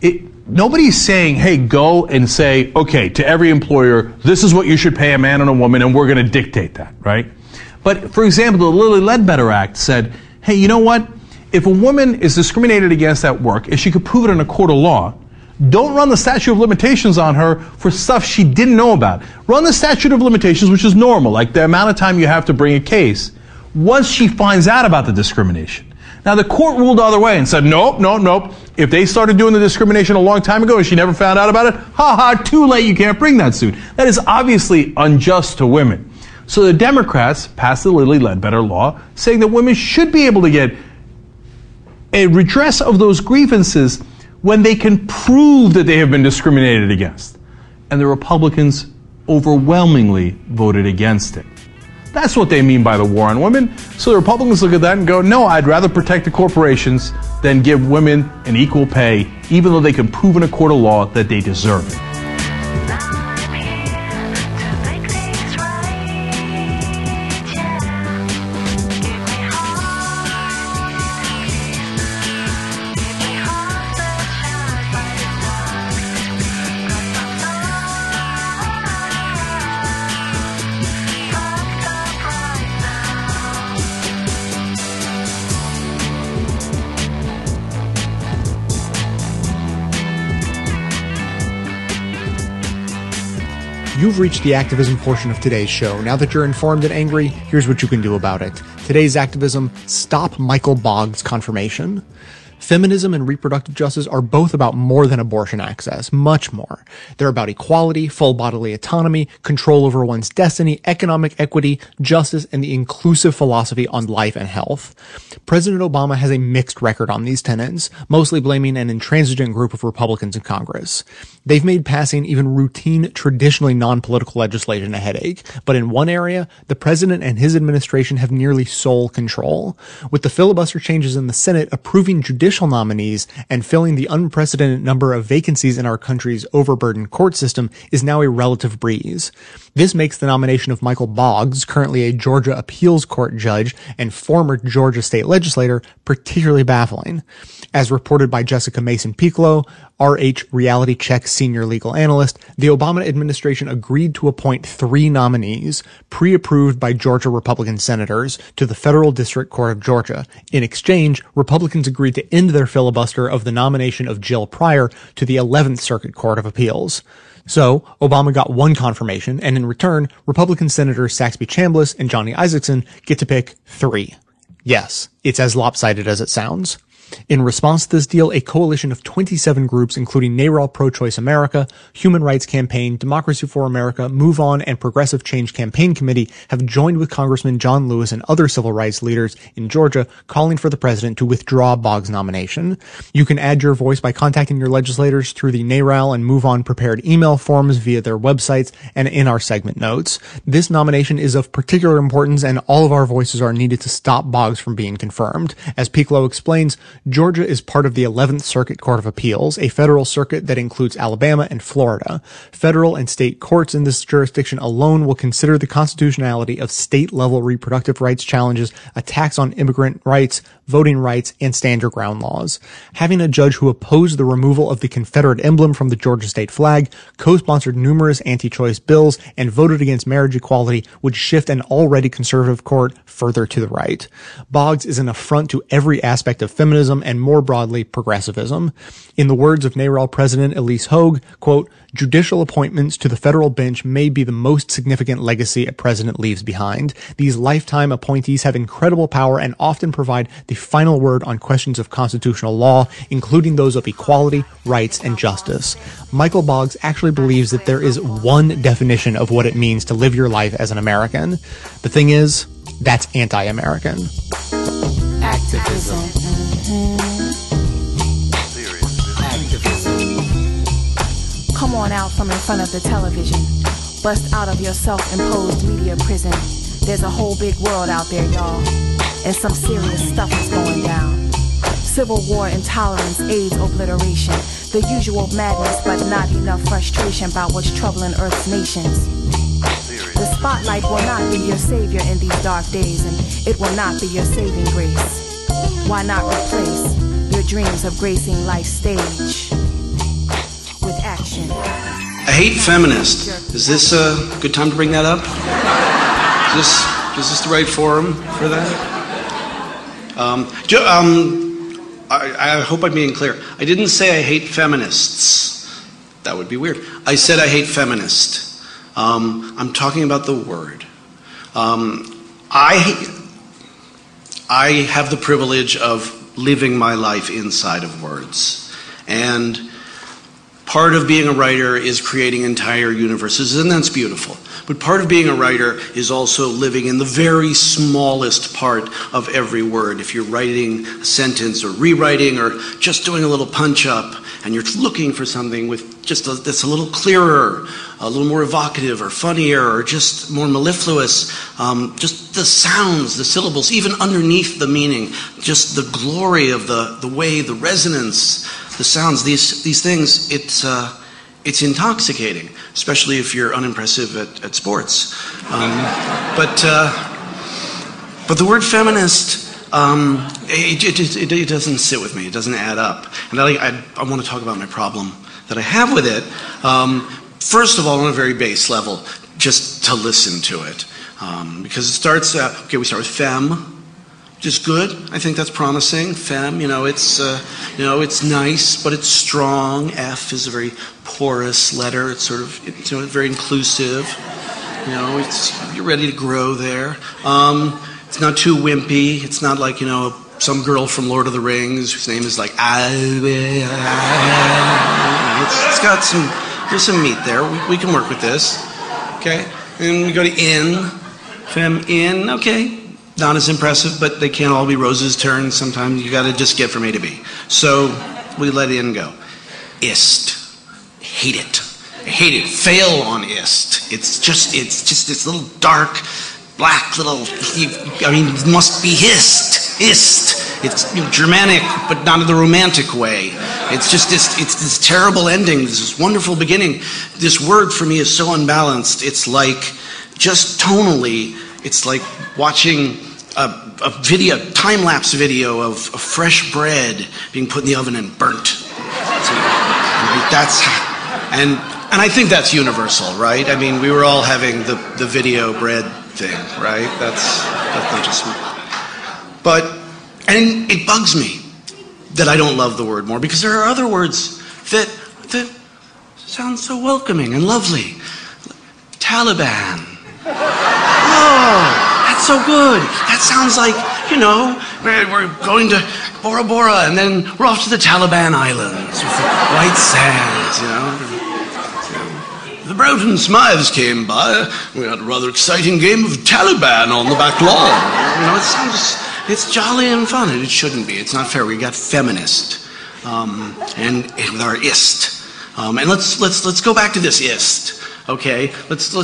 it. Nobody's saying, hey, go and say, okay, to every employer, this is what you should pay a man and a woman, and we're going to dictate that, right? But, for example, the Lily Ledbetter Act said, hey, you know what? If a woman is discriminated against at work, if she could prove it in a court of law, don't run the statute of limitations on her for stuff she didn't know about. Run the statute of limitations, which is normal, like the amount of time you have to bring a case, once she finds out about the discrimination. Now, the court ruled the other way and said, nope. If they started doing the discrimination a long time ago and she never found out about it, too late, you can't bring that suit. That is obviously unjust to women. So the Democrats passed the Lily Ledbetter law saying that women should be able to get a redress of those grievances when they can prove that they have been discriminated against. And the Republicans overwhelmingly voted against it. That's what they mean by the war on women. So the Republicans look at that and go, no, I'd rather protect the corporations than give women an equal pay, even though they can prove in a court of law that they deserve it. You've reached the activism portion of today's show. Now that you're informed and angry, here's what you can do about it. Today's activism: stop Michael Boggs' confirmation. Feminism and reproductive justice are both about more than abortion access, much more. They're about equality, full bodily autonomy, control over one's destiny, economic equity, justice, and the inclusive philosophy on life and health. President Obama has a mixed record on these tenets, mostly blaming an intransigent group of Republicans in Congress. They've made passing even routine, traditionally non-political legislation a headache, but in one area, the president and his administration have nearly sole control, with the filibuster changes in the Senate approving judicial nominees and filling the unprecedented number of vacancies in our country's overburdened court system is now a relative breeze. This makes the nomination of Michael Boggs, currently a Georgia appeals court judge and former Georgia state legislator, particularly baffling. As reported by Jessica Mason-Picolo, RH Reality Check senior legal analyst, the Obama administration agreed to appoint 3 nominees, pre-approved by Georgia Republican senators, to the Federal District Court of Georgia. In exchange, Republicans agreed to end their filibuster of the nomination of Jill Pryor to the 11th Circuit Court of Appeals. So, Obama got 1 confirmation, and in return, Republican Senators Saxby Chambliss and Johnny Isaacson get to pick 3. Yes, it's as lopsided as it sounds. In response to this deal, a coalition of 27 groups, including NARAL Pro-Choice America, Human Rights Campaign, Democracy for America, Move On, and Progressive Change Campaign Committee, have joined with Congressman John Lewis and other civil rights leaders in Georgia, calling for the president to withdraw Boggs' nomination. You can add your voice by contacting your legislators through the NARAL and Move On prepared email forms, via their websites, and in our segment notes. This nomination is of particular importance, and all of our voices are needed to stop Boggs from being confirmed. As Picolo explains, Georgia is part of the 11th Circuit Court of Appeals, a federal circuit that includes Alabama and Florida. Federal and state courts in this jurisdiction alone will consider the constitutionality of state-level reproductive rights challenges, attacks on immigrant rights, voting rights, and stand-your-ground laws. Having a judge who opposed the removal of the Confederate emblem from the Georgia state flag, co-sponsored numerous anti-choice bills, and voted against marriage equality would shift an already conservative court further to the right. Boggs is an affront to every aspect of feminism and, more broadly, progressivism. In the words of NARAL President Elise Hogue, quote, "Judicial appointments to the federal bench may be the most significant legacy a president leaves behind. These lifetime appointees have incredible power and often provide the final word on questions of constitutional law, including those of equality, rights, and justice." Michael Boggs actually believes that there is one definition of what it means to live your life as an American. The thing is, that's anti-American. Activism. Come on out from in front of the television. Bust out of your self-imposed media prison. There's a whole big world out there, y'all. And some serious stuff is going down. Civil war, intolerance, AIDS, obliteration. The usual madness, but not enough frustration about what's troubling Earth's nations. The spotlight will not be your savior in these dark days, and it will not be your saving grace. Why not replace your dreams of gracing life's stage with action? I hate feminists. Is this a good time to bring that up? Is this the right forum for that? I hope I'm being clear. I didn't say I hate feminists. That would be weird. I said I hate feminist. I'm talking about the word. I have the privilege of living my life inside of words. And part of being a writer is creating entire universes, and that's beautiful. But part of being a writer is also living in the very smallest part of every word. If you're writing a sentence or rewriting or just doing a little punch-up, and you're looking for something with just that's a little clearer, a little more evocative or funnier or just more mellifluous, just the sounds, the syllables, even underneath the meaning, just the glory of the way, the resonance, the sounds, these things, it's intoxicating, especially if you're unimpressive at sports. But the word feminist, it doesn't sit with me. It doesn't add up. And I want to talk about my problem that I have with it. First of all, on a very base level, just to listen to it. Because it starts, we start with femme, which is good. I think that's promising. Femme, it's nice, but it's strong. F is a very porous letter. It's sort of, very inclusive. You're ready to grow there. It's not too wimpy. It's not like, some girl from Lord of the Rings whose name is like... It's got some... There's some meat there. We can work with this. Okay? And we go to in. Femme in. Okay. Not as impressive, but they can't all be Rose's turn. Sometimes you got to just get from A to B. So we let in go. Ist. Hate it. I hate it. Fail on ist. It's just this little dark... black little, it must be ist. It's Germanic, but not in the romantic way. It's just this terrible ending, this wonderful beginning. This word for me is so unbalanced. It's like, just tonally, it's like watching a time-lapse video of fresh bread being put in the oven and burnt. And I think that's universal, right? I mean, we were all having the video bread thing, right? That's not just me. And it bugs me that I don't love the word more, because there are other words that sound so welcoming and lovely. Taliban. Oh, that's so good. That sounds like, we're going to Bora Bora, and then we're off to the Taliban Islands with the white sands, The Broughton Smythes came by. We had a rather exciting game of Taliban on the back lawn. It's jolly and fun, and it shouldn't be. It's not fair. We got feminist, and with our ist. And let's go back to this ist. Okay, let's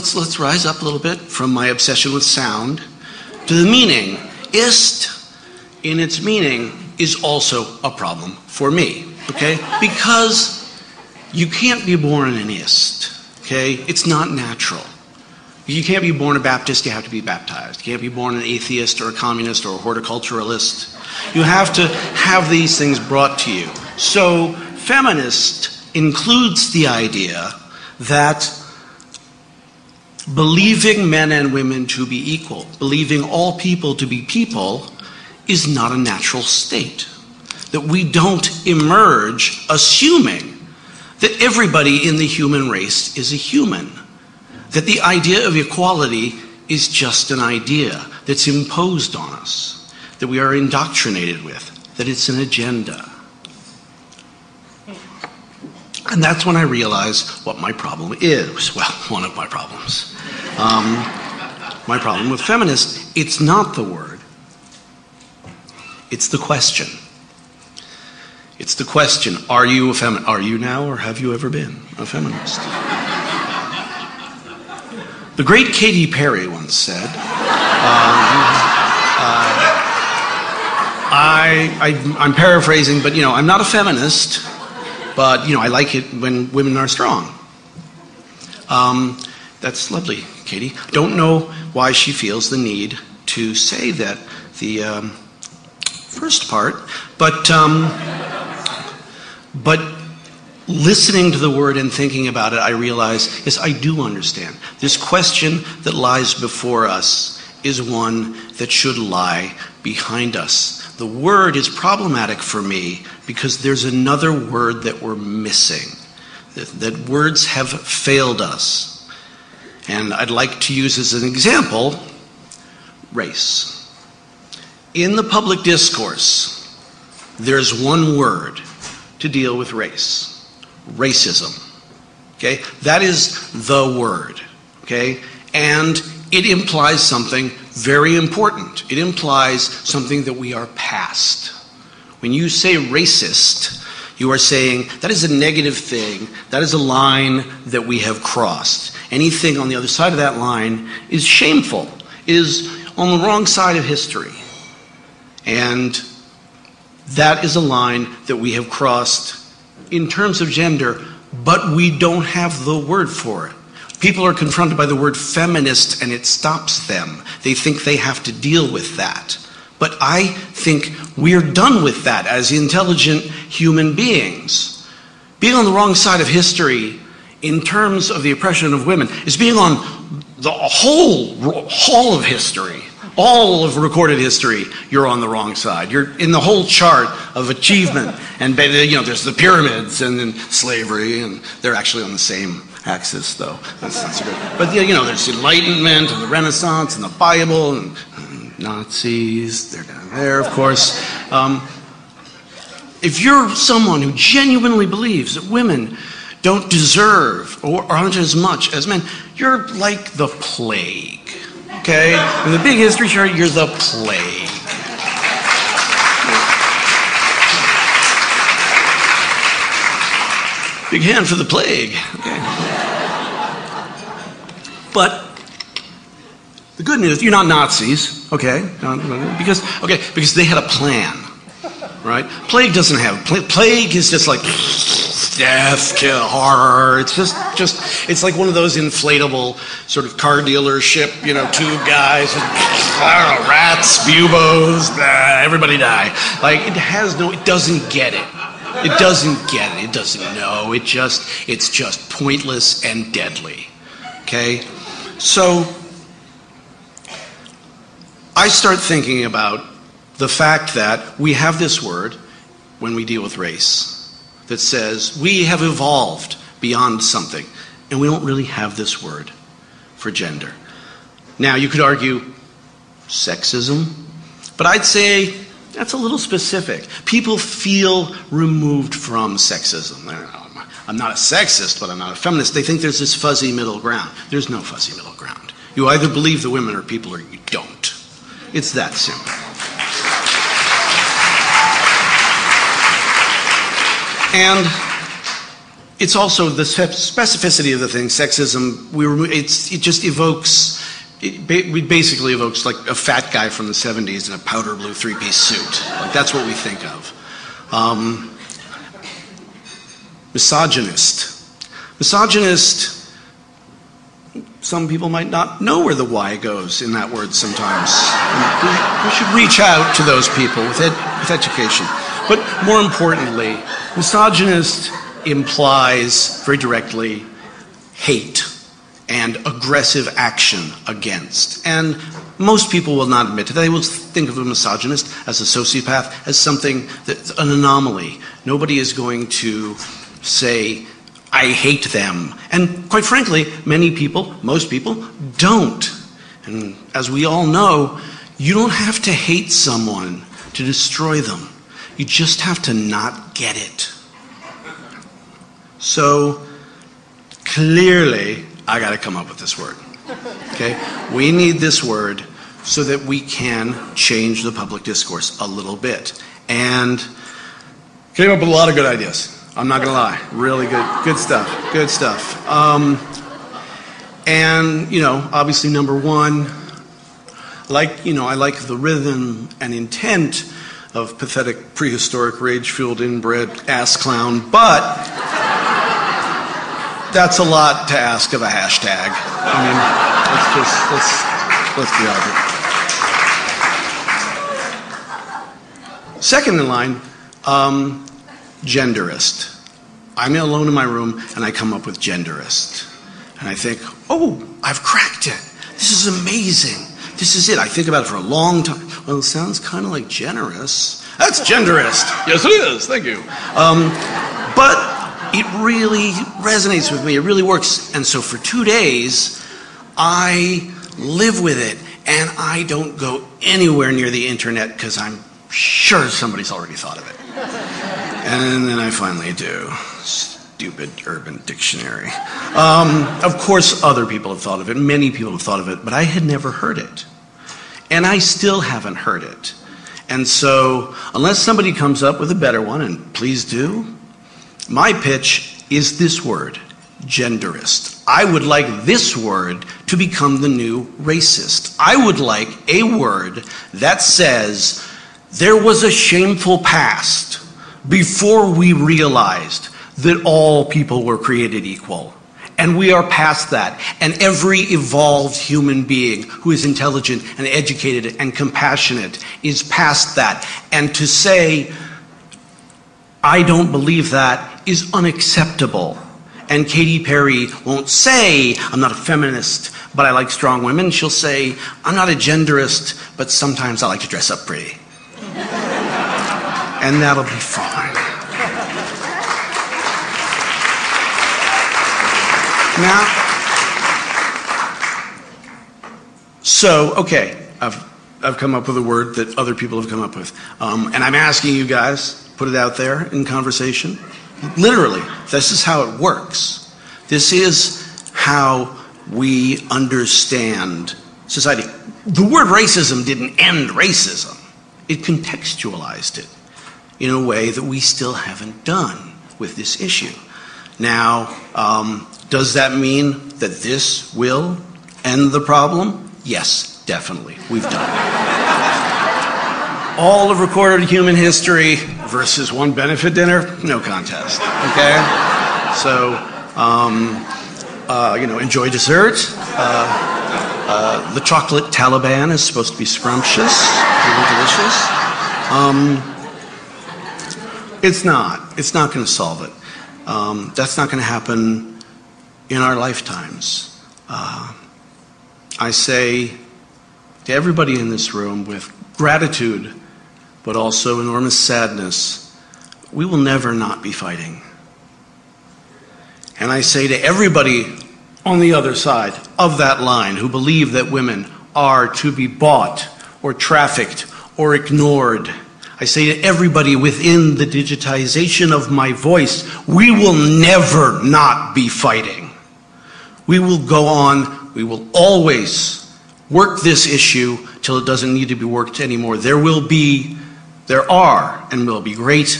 rise up a little bit from my obsession with sound to the meaning. Ist, in its meaning, is also a problem for me, okay? Because you can't be born an atheist, okay? It's not natural. You can't be born a Baptist, you have to be baptized. You can't be born an atheist or a communist or a horticulturalist. You have to have these things brought to you. So feminist includes the idea that believing men and women to be equal, believing all people to be people, is not a natural state. That we don't emerge assuming that everybody in the human race is a human. That the idea of equality is just an idea that's imposed on us, that we are indoctrinated with, that it's an agenda. And that's when I realized what my problem is. Well, one of my problems. My problem with feminists, it's not the word. It's the question. It's the question, are you a feminist? Are you now or have you ever been a feminist? The great Katy Perry once said, I'm paraphrasing, but you know, I'm not a feminist. But, you know, I like it when women are strong. That's lovely, Katie. Don't know why she feels the need to say that, the first part. But listening to the word and thinking about it, I realize, yes, I do understand. This question that lies before us is one that should lie behind us. The word is problematic for me because there's another word that we're missing, that words have failed us. And I'd like to use as an example, race. In the public discourse, there's one word to deal with race, racism. Okay, that is the word, okay? And it implies something very important. It implies something that we are past. When you say racist, you are saying that is a negative thing, that is a line that we have crossed. Anything on the other side of that line is shameful, is on the wrong side of history. And that is a line that we have crossed in terms of gender, but we don't have the word for it. People are confronted by the word feminist and it stops them. They think they have to deal with that. But I think we're done with that as intelligent human beings. Being on the wrong side of history in terms of the oppression of women is being on the whole of history, all of recorded history, you're on the wrong side. You're in the whole chart of achievement. And you know, there's the pyramids and then slavery, and they're actually on the same axis, though. That's good. But you know, there's the Enlightenment and the Renaissance and the Bible and Nazis. They're down there, of course. If you're someone who genuinely believes that women don't deserve or aren't as much as men, you're like the plague. Okay? In the big history chart, you're the plague. Big hand for the plague. Okay. But the good news, you're not Nazis, okay? Because they had a plan, right? Plague doesn't have. Plague is just like death, kill, horror. It's just. It's like one of those inflatable sort of car dealership, you know, two guys, and, I don't know, rats, buboes, everybody die. Like it has no. It doesn't get it. It doesn't get it. It doesn't know. It's just pointless and deadly. Okay? So I start thinking about the fact that we have this word when we deal with race that says we have evolved beyond something, and we don't really have this word for gender. Now, you could argue sexism, but I'd say that's a little specific. People feel removed from sexism. I'm not a sexist, but I'm not a feminist. They think there's this fuzzy middle ground. There's no fuzzy middle ground. You either believe the women are people or you don't. It's that simple. And it's also the specificity of the thing, sexism. It just evokes It basically evokes like a fat guy from the 70s in a powder blue three-piece suit. Like, that's what we think of. Misogynist. Misogynist, some people might not know where the Y goes in that word sometimes. We should reach out to those people with education. But more importantly, misogynist implies very directly hate and aggressive action against. And most people will not admit to that. They will think of a misogynist as a sociopath, as something that's an anomaly. Nobody is going to say, I hate them. And quite frankly, many people, most people, don't. And as we all know, you don't have to hate someone to destroy them. You just have to not get it. So clearly, I got to come up with this word. Okay? We need this word so that we can change the public discourse a little bit. And came up with a lot of good ideas. I'm not going to lie. Really good stuff. Good stuff. And, you know, obviously number one, I like the rhythm and intent of pathetic prehistoric rage-fueled inbred ass clown, but that's a lot to ask of a hashtag. I mean, let's be honest. Second in line, genderist. I'm alone in my room and I come up with genderist. And I think, oh, I've cracked it. This is amazing. This is it. I think about it for a long time. Well, it sounds kind of like generous. That's genderist. Yes, it is. Thank you. But it really resonates with me. It really works. And so for 2 days, I live with it. And I don't go anywhere near the internet because I'm sure somebody's already thought of it. And then I finally do. Stupid Urban Dictionary. Of course, other people have thought of it. Many people have thought of it. But I had never heard it. And I still haven't heard it. And so unless somebody comes up with a better one, and please do, my pitch is this word, genderist. I would like this word to become the new racist. I would like a word that says, there was a shameful past before we realized that all people were created equal. And we are past that. And every evolved human being who is intelligent and educated and compassionate is past that. And to say, I don't believe that is unacceptable. And Katy Perry won't say, I'm not a feminist, but I like strong women. She'll say, I'm not a genderist, but sometimes I like to dress up pretty. And that'll be fine. Now, so, okay, I've come up with a word that other people have come up with. And I'm asking you guys, put it out there in conversation. Literally, this is how it works. This is how we understand society. The word racism didn't end racism. It contextualized it in a way that we still haven't done with this issue. Now, does that mean that this will end the problem? Yes, definitely. We've done it. All of recorded human history versus one benefit dinner, no contest, okay? So, enjoy dessert. The chocolate Taliban is supposed to be scrumptious, really delicious. It's not gonna solve it. That's not gonna happen in our lifetimes. I say to everybody in this room with gratitude but also enormous sadness, we will never not be fighting. And I say to everybody on the other side of that line who believe that women are to be bought or trafficked or ignored, I say to everybody within the digitization of my voice, we will never not be fighting. We will go on, we will always work this issue till it doesn't need to be worked anymore. There are and will be great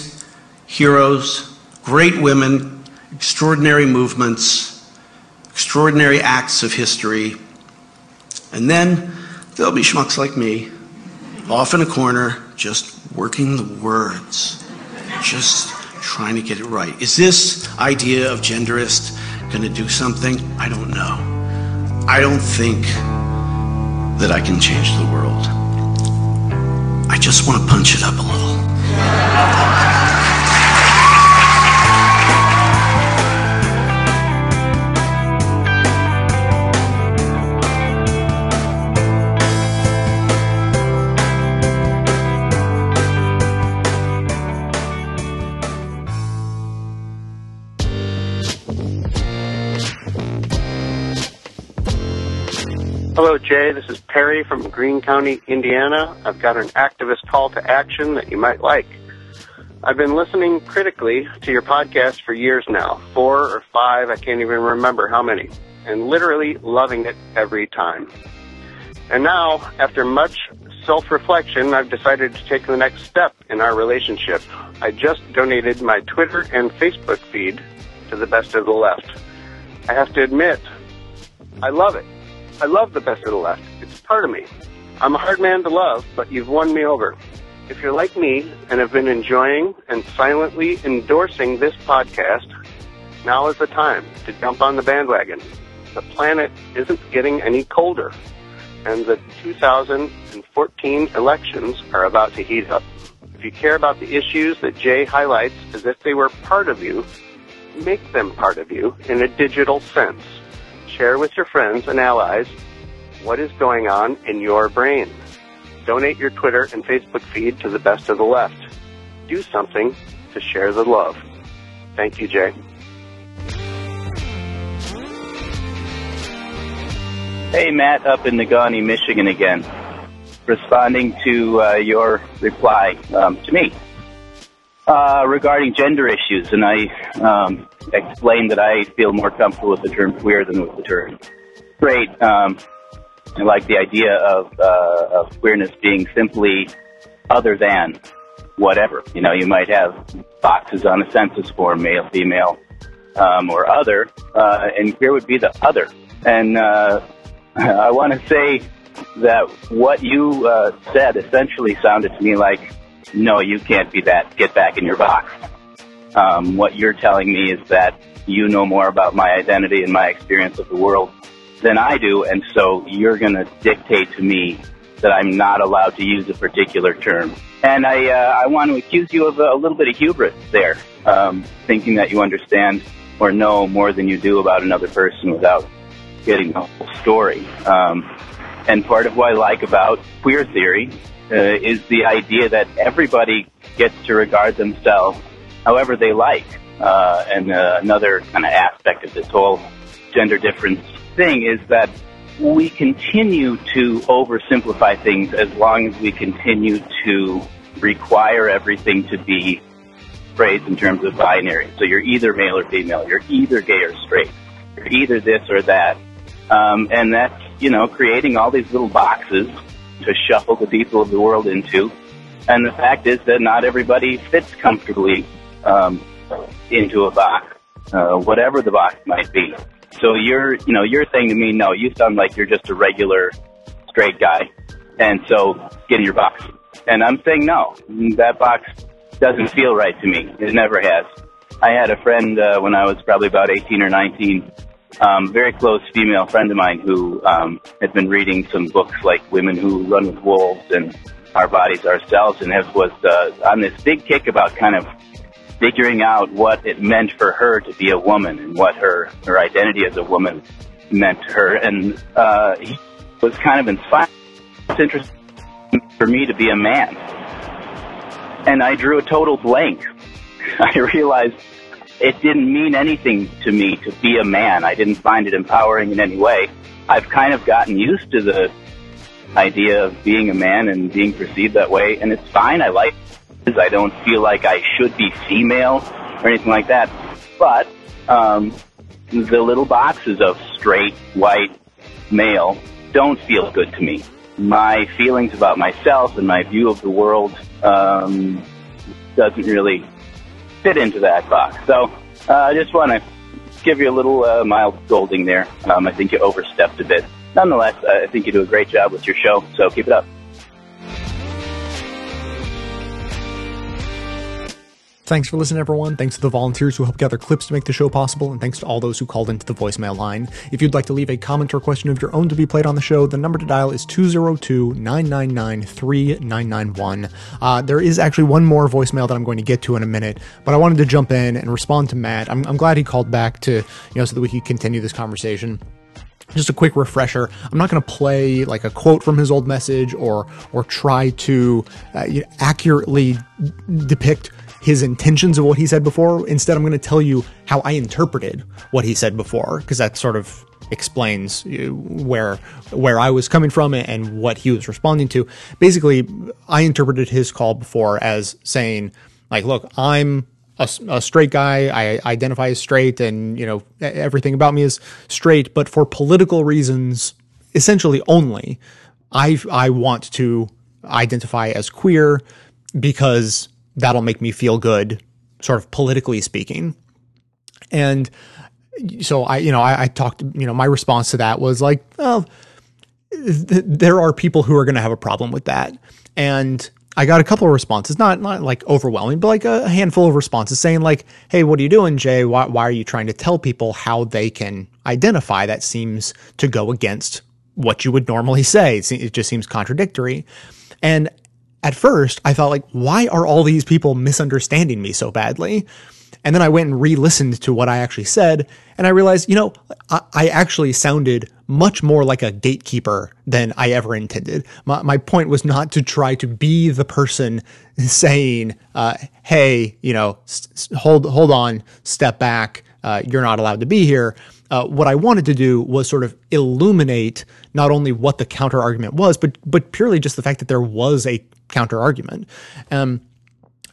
heroes, great women, extraordinary movements, extraordinary acts of history, And then there'll be schmucks like me, off in a corner, just working the words, just trying to get it right. Is this idea of genderist going to do something? I don't know. I don't think that I can change the world. I just want to punch it up a little. Hello, Jay. This is Perry from Greene County, Indiana. I've got an activist call to action that you might like. I've been listening critically to your podcast for years now, 4 or 5, I can't even remember how many, and literally loving it every time. And now, after much self-reflection, I've decided to take the next step in our relationship. I just donated my Twitter and Facebook feed to the Best of the Left. I have to admit, I love it. I love the Best of the Left. It's part of me. I'm a hard man to love, but you've won me over. If you're like me and have been enjoying and silently endorsing this podcast, now is the time to jump on the bandwagon. The planet isn't getting any colder, and the 2014 elections are about to heat up. If you care about the issues that Jay highlights as if they were part of you, make them part of you in a digital sense. Share with your friends and allies what is going on in your brain. Donate your Twitter and Facebook feed to the Best of the Left. Do something to share the love. Thank you, Jay. Hey, Matt, up in Negaunee, Michigan again. Responding to your reply to me regarding gender issues, and I explained that I feel more comfortable with the term queer than with the term straight. I like the idea of queerness being simply other than whatever. You know, you might have boxes on a census form, male, female, or other, and queer would be the other. And I want to say that what you said essentially sounded to me like, no, you can't be that. Get back in your box. What you're telling me is that you know more about my identity and my experience of the world than I do, and so you're going to dictate to me that I'm not allowed to use a particular term. And I want to accuse you of a little bit of hubris there, thinking that you understand or know more than you do about another person without getting the whole story. And part of what I like about queer theory is the idea that everybody gets to regard themselves however they like. And another kind of aspect of this whole gender difference thing is that we continue to oversimplify things as long as we continue to require everything to be phrased in terms of binary. So you're either male or female, you're either gay or straight, you're either this or that. And that's, you know, creating all these little boxes to shuffle the people of the world into. And the fact is that not everybody fits comfortably into a box, whatever the box might be. So you're saying to me, no, you sound like you're just a regular straight guy, and so get in your box. And I'm saying, no, that box doesn't feel right to me. It never has. I had a friend when I was probably about 18 or 19, very close female friend of mine who had been reading some books like Women Who Run with Wolves and Our Bodies Ourselves, and was on this big kick about kind of figuring out what it meant for her to be a woman and what her identity as a woman meant to her. And he was kind of inspired. It's interesting for me to be a man. And I drew a total blank. I realized it didn't mean anything to me to be a man. I didn't find it empowering in any way. I've kind of gotten used to the idea of being a man and being perceived that way, and it's fine. I like it. I don't feel like I should be female or anything like that. But the little boxes of straight, white, male don't feel good to me. My feelings about myself and my view of the world doesn't really fit into that box. So I just want to give you a little mild scolding there. I think you overstepped a bit. nonetheless, I think you do a great job with your show, so keep it up. Thanks for listening, everyone. Thanks to the volunteers who helped gather clips to make the show possible, and thanks to all those who called into the voicemail line. If you'd like to leave a comment or question of your own to be played on the show, the number to dial is 202-999-3991. There is actually one more voicemail that I'm going to get to in a minute, but I wanted to jump in and respond to Matt. I'm glad he called back to, so that we could continue this conversation. Just a quick refresher. I'm not going to play like a quote from his old message or try to accurately depict his intentions of what he said before. Instead, I'm going to tell you how I interpreted what he said before, because that sort of explains where I was coming from and what he was responding to. Basically, I interpreted his call before as saying, like, look, I'm a straight guy. I identify as straight, and, everything about me is straight. But for political reasons, essentially only, I want to identify as queer because that'll make me feel good, sort of politically speaking. And so I talked, my response to that was like, there are people who are going to have a problem with that. And I got a couple of responses, not like overwhelming, but like a handful of responses saying like, hey, what are you doing, Jay? Why are you trying to tell people how they can identify? That seems to go against what you would normally say. It just seems contradictory. And at first, I thought, like, why are all these people misunderstanding me so badly? And then I went and re-listened to what I actually said, and I realized, I actually sounded much more like a gatekeeper than I ever intended. My point was not to try to be the person saying, hey, hold on, step back, you're not allowed to be here. What I wanted to do was sort of illuminate not only what the counter argument was, but purely just the fact that there was a counter argument. And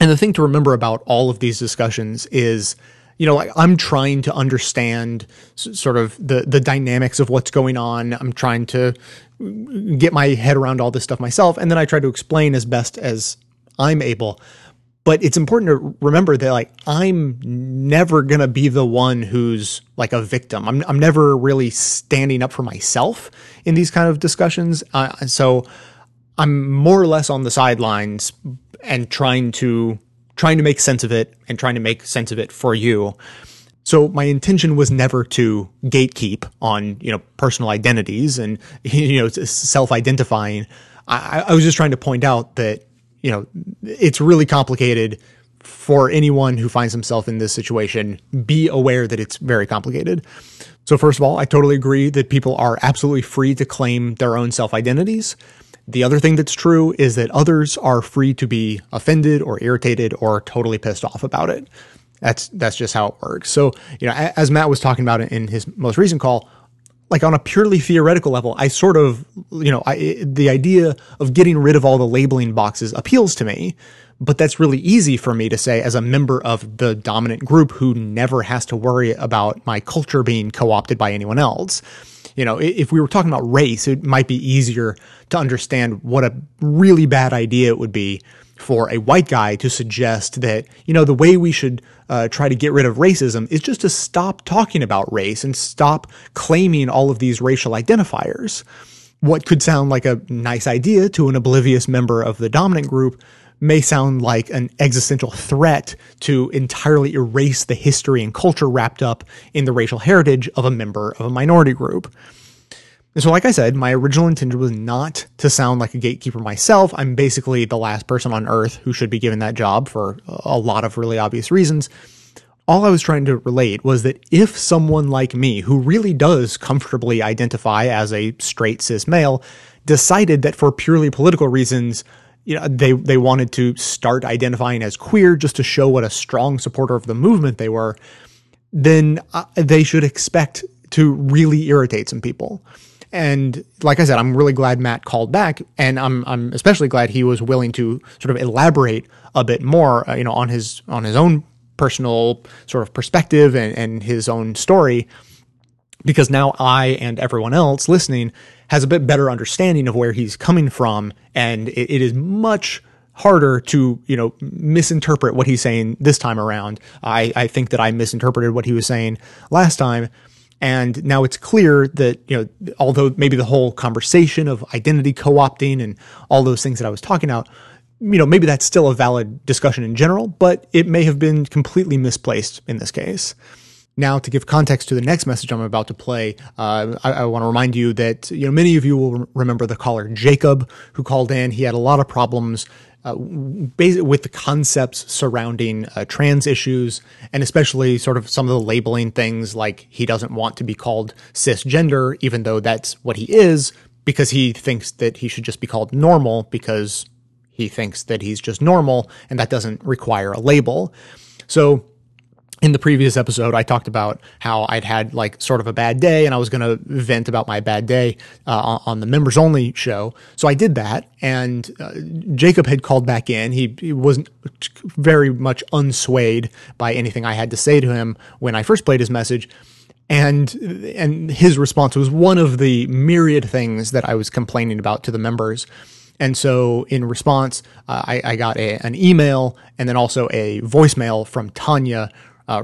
the thing to remember about all of these discussions is, I'm trying to understand sort of the dynamics of what's going on. I'm trying to get my head around all this stuff myself, and then I try to explain as best as I'm able. But it's important to remember that, like, I'm never going to be the one who's like a victim. I'm never really standing up for myself in these kind of discussions. So I'm more or less on the sidelines and trying to make sense of it and trying to make sense of it for you. So my intention was never to gatekeep on, personal identities and, self-identifying. I was just trying to point out that, it's really complicated for anyone who finds himself in this situation. Be aware that it's very complicated. So first of all, I totally agree that people are absolutely free to claim their own self-identities. The other thing that's true is that others are free to be offended or irritated or totally pissed off about it. That's just how it works. So, as Matt was talking about in his most recent call, like on a purely theoretical level, I sort of, the idea of getting rid of all the labeling boxes appeals to me, but that's really easy for me to say as a member of the dominant group who never has to worry about my culture being co-opted by anyone else. If we were talking about race, it might be easier to understand what a really bad idea it would be for a white guy to suggest that, the way we should try to get rid of racism is just to stop talking about race and stop claiming all of these racial identifiers. What could sound like a nice idea to an oblivious member of the dominant group may sound like an existential threat to entirely erase the history and culture wrapped up in the racial heritage of a member of a minority group. And so, like I said, my original intention was not to sound like a gatekeeper myself. I'm basically the last person on earth who should be given that job for a lot of really obvious reasons. All I was trying to relate was that if someone like me, who really does comfortably identify as a straight cis male, decided that for purely political reasons, they wanted to start identifying as queer just to show what a strong supporter of the movement they were, then they should expect to really irritate some people. And like I said, I'm really glad Matt called back, and I'm especially glad he was willing to sort of elaborate a bit more, on his own personal sort of perspective and his own story, because now I and everyone else listening has a bit better understanding of where he's coming from, and it is much harder to, misinterpret what he's saying this time around. I think that I misinterpreted what he was saying last time. And now it's clear that, you know, although maybe the whole conversation of identity co-opting and all those things that I was talking about, you know, maybe that's still a valid discussion in general, but it may have been completely misplaced in this case. Now, to give context to the next message I'm about to play, I want to remind you that, you know, many of you will remember the caller Jacob, who called in. He had a lot of problems with the concepts surrounding trans issues, and especially sort of some of the labeling things, like he doesn't want to be called cisgender, even though that's what he is, because he thinks that he should just be called normal, because he thinks that he's just normal, and that doesn't require a label. So in the previous episode, I talked about how I'd had like sort of a bad day, and I was going to vent about my bad day on the members only show. So I did that, and Jacob had called back in. He wasn't very much unswayed by anything I had to say to him when I first played his message. And his response was one of the myriad things that I was complaining about to the members. And so in response, I got an email and then also a voicemail from Tanya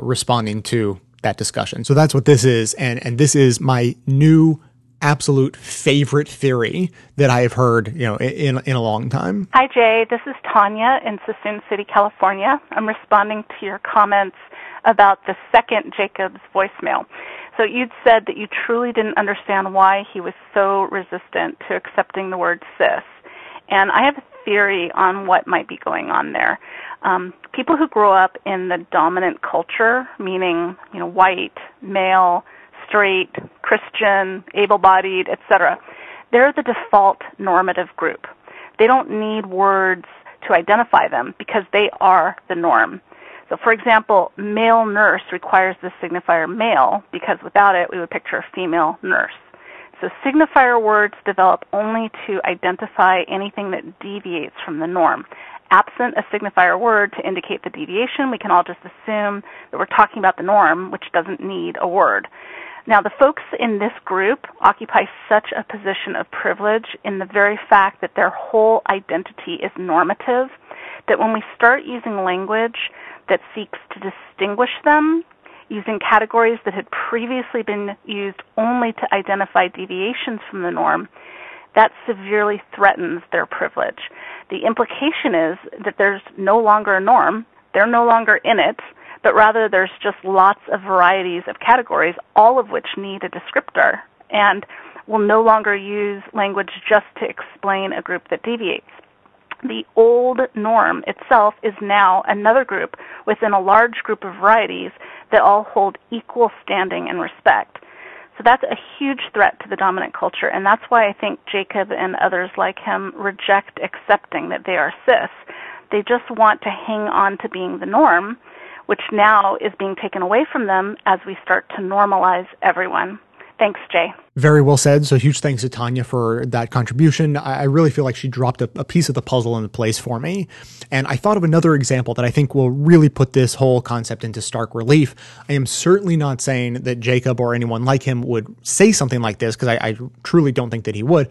responding to that discussion. So that's what this is. And this is my new absolute favorite theory that I have heard, you know, in a long time. Hi, Jay. This is Tanya in Sassoon City, California. I'm responding to your comments about the second Jacob's voicemail. So you'd said that you truly didn't understand why he was so resistant to accepting the word cis. And I have a theory on what might be going on there. People who grow up in the dominant culture, meaning, you know, white, male, straight, Christian, able-bodied, etc., they're the default normative group. They don't need words to identify them because they are the norm. So, for example, male nurse requires the signifier male because without it, we would picture a female nurse. So signifier words develop only to identify anything that deviates from the norm. Absent a signifier word to indicate the deviation, we can all just assume that we're talking about the norm, which doesn't need a word. Now, the folks in this group occupy such a position of privilege in the very fact that their whole identity is normative, that when we start using language that seeks to distinguish them, using categories that had previously been used only to identify deviations from the norm, that severely threatens their privilege. The implication is that there's no longer a norm, they're no longer in it, but rather there's just lots of varieties of categories, all of which need a descriptor, and will no longer use language just to explain a group that deviates. The old norm itself is now another group within a large group of varieties that all hold equal standing and respect. So that's a huge threat to the dominant culture, and that's why I think Jacob and others like him reject accepting that they are cis. They just want to hang on to being the norm, which now is being taken away from them as we start to normalize everyone. Thanks, Jay. Very well said. So huge thanks to Tanya for that contribution. I really feel like she dropped a piece of the puzzle into place for me. And I thought of another example that I think will really put this whole concept into stark relief. I am certainly not saying that Jacob or anyone like him would say something like this, because I truly don't think that he would.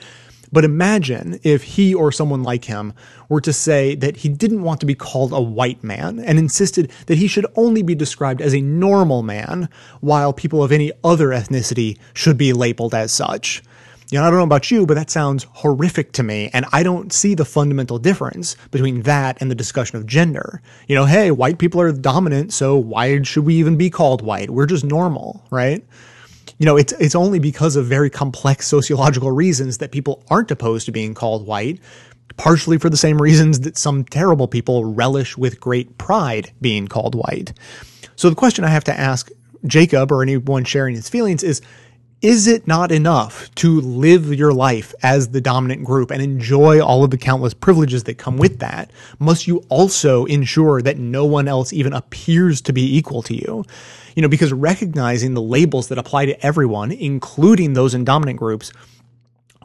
But imagine if he or someone like him were to say that he didn't want to be called a white man and insisted that he should only be described as a normal man, while people of any other ethnicity should be labeled as such. You know, I don't know about you, but that sounds horrific to me, and I don't see the fundamental difference between that and the discussion of gender. You know, hey, white people are dominant, so why should we even be called white? We're just normal, right? You know, it's only because of very complex sociological reasons that people aren't opposed to being called white, partially for the same reasons that some terrible people relish with great pride being called white. So the question I have to ask Jacob or anyone sharing his feelings is it not enough to live your life as the dominant group and enjoy all of the countless privileges that come with that? Must you also ensure that no one else even appears to be equal to you? You know, because recognizing the labels that apply to everyone, including those in dominant groups,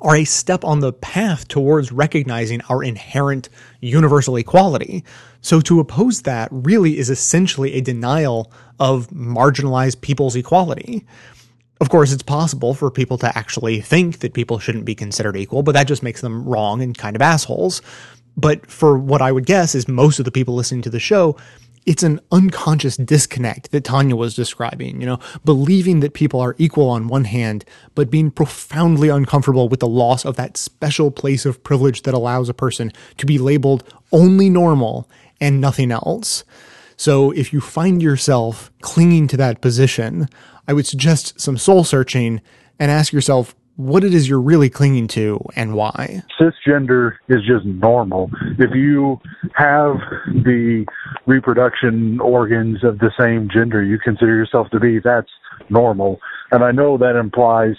are a step on the path towards recognizing our inherent universal equality. So to oppose that really is essentially a denial of marginalized people's equality. Of course, it's possible for people to actually think that people shouldn't be considered equal, but that just makes them wrong and kind of assholes. But for what I would guess is most of the people listening to the show, it's an unconscious disconnect that Tanya was describing, you know, believing that people are equal on one hand, but being profoundly uncomfortable with the loss of that special place of privilege that allows a person to be labeled only normal and nothing else. So if you find yourself clinging to that position, I would suggest some soul searching and ask yourself what it is you're really clinging to and why. Cisgender is just normal. If you have the reproduction organs of the same gender you consider yourself to be, that's normal. And I know that implies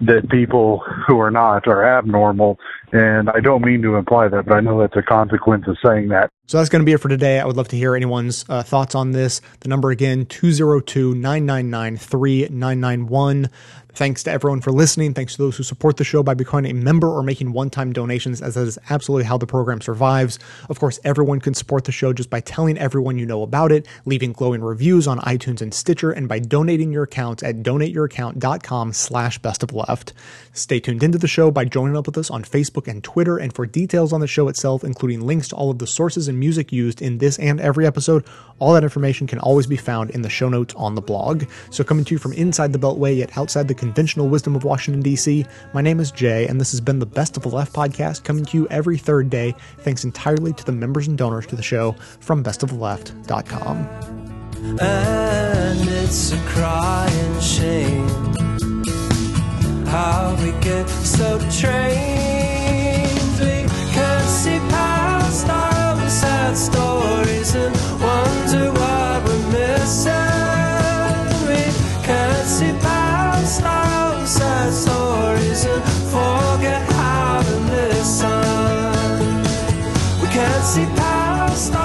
that people who are not are abnormal, and I don't mean to imply that, but I know that's a consequence of saying that. So that's going to be it for today. I would love to hear anyone's thoughts on this. The number again, 202-999-3991. Thanks to everyone for listening. Thanks to those who support the show by becoming a member or making one-time donations, as that is absolutely how the program survives. Of course, everyone can support the show just by telling everyone you know about it, leaving glowing reviews on iTunes and Stitcher, and by donating your accounts at donateyouraccount.com/bestofleft. Stay tuned into the show by joining up with us on Facebook and Twitter, and for details on the show itself, including links to all of the sources and music used in this and every episode, all that information can always be found in the show notes on the blog. So coming to you from inside the Beltway, yet outside the conventional wisdom of Washington, D.C., my name is Jay, and this has been the Best of the Left podcast, coming to you every third day, thanks entirely to the members and donors to the show from bestoftheleft.com. And it's a crying shame how we get so trained we can't see past our sad stories and wonder why we're missing. We can't see past our sad stories and forget how to listen. We can't see past our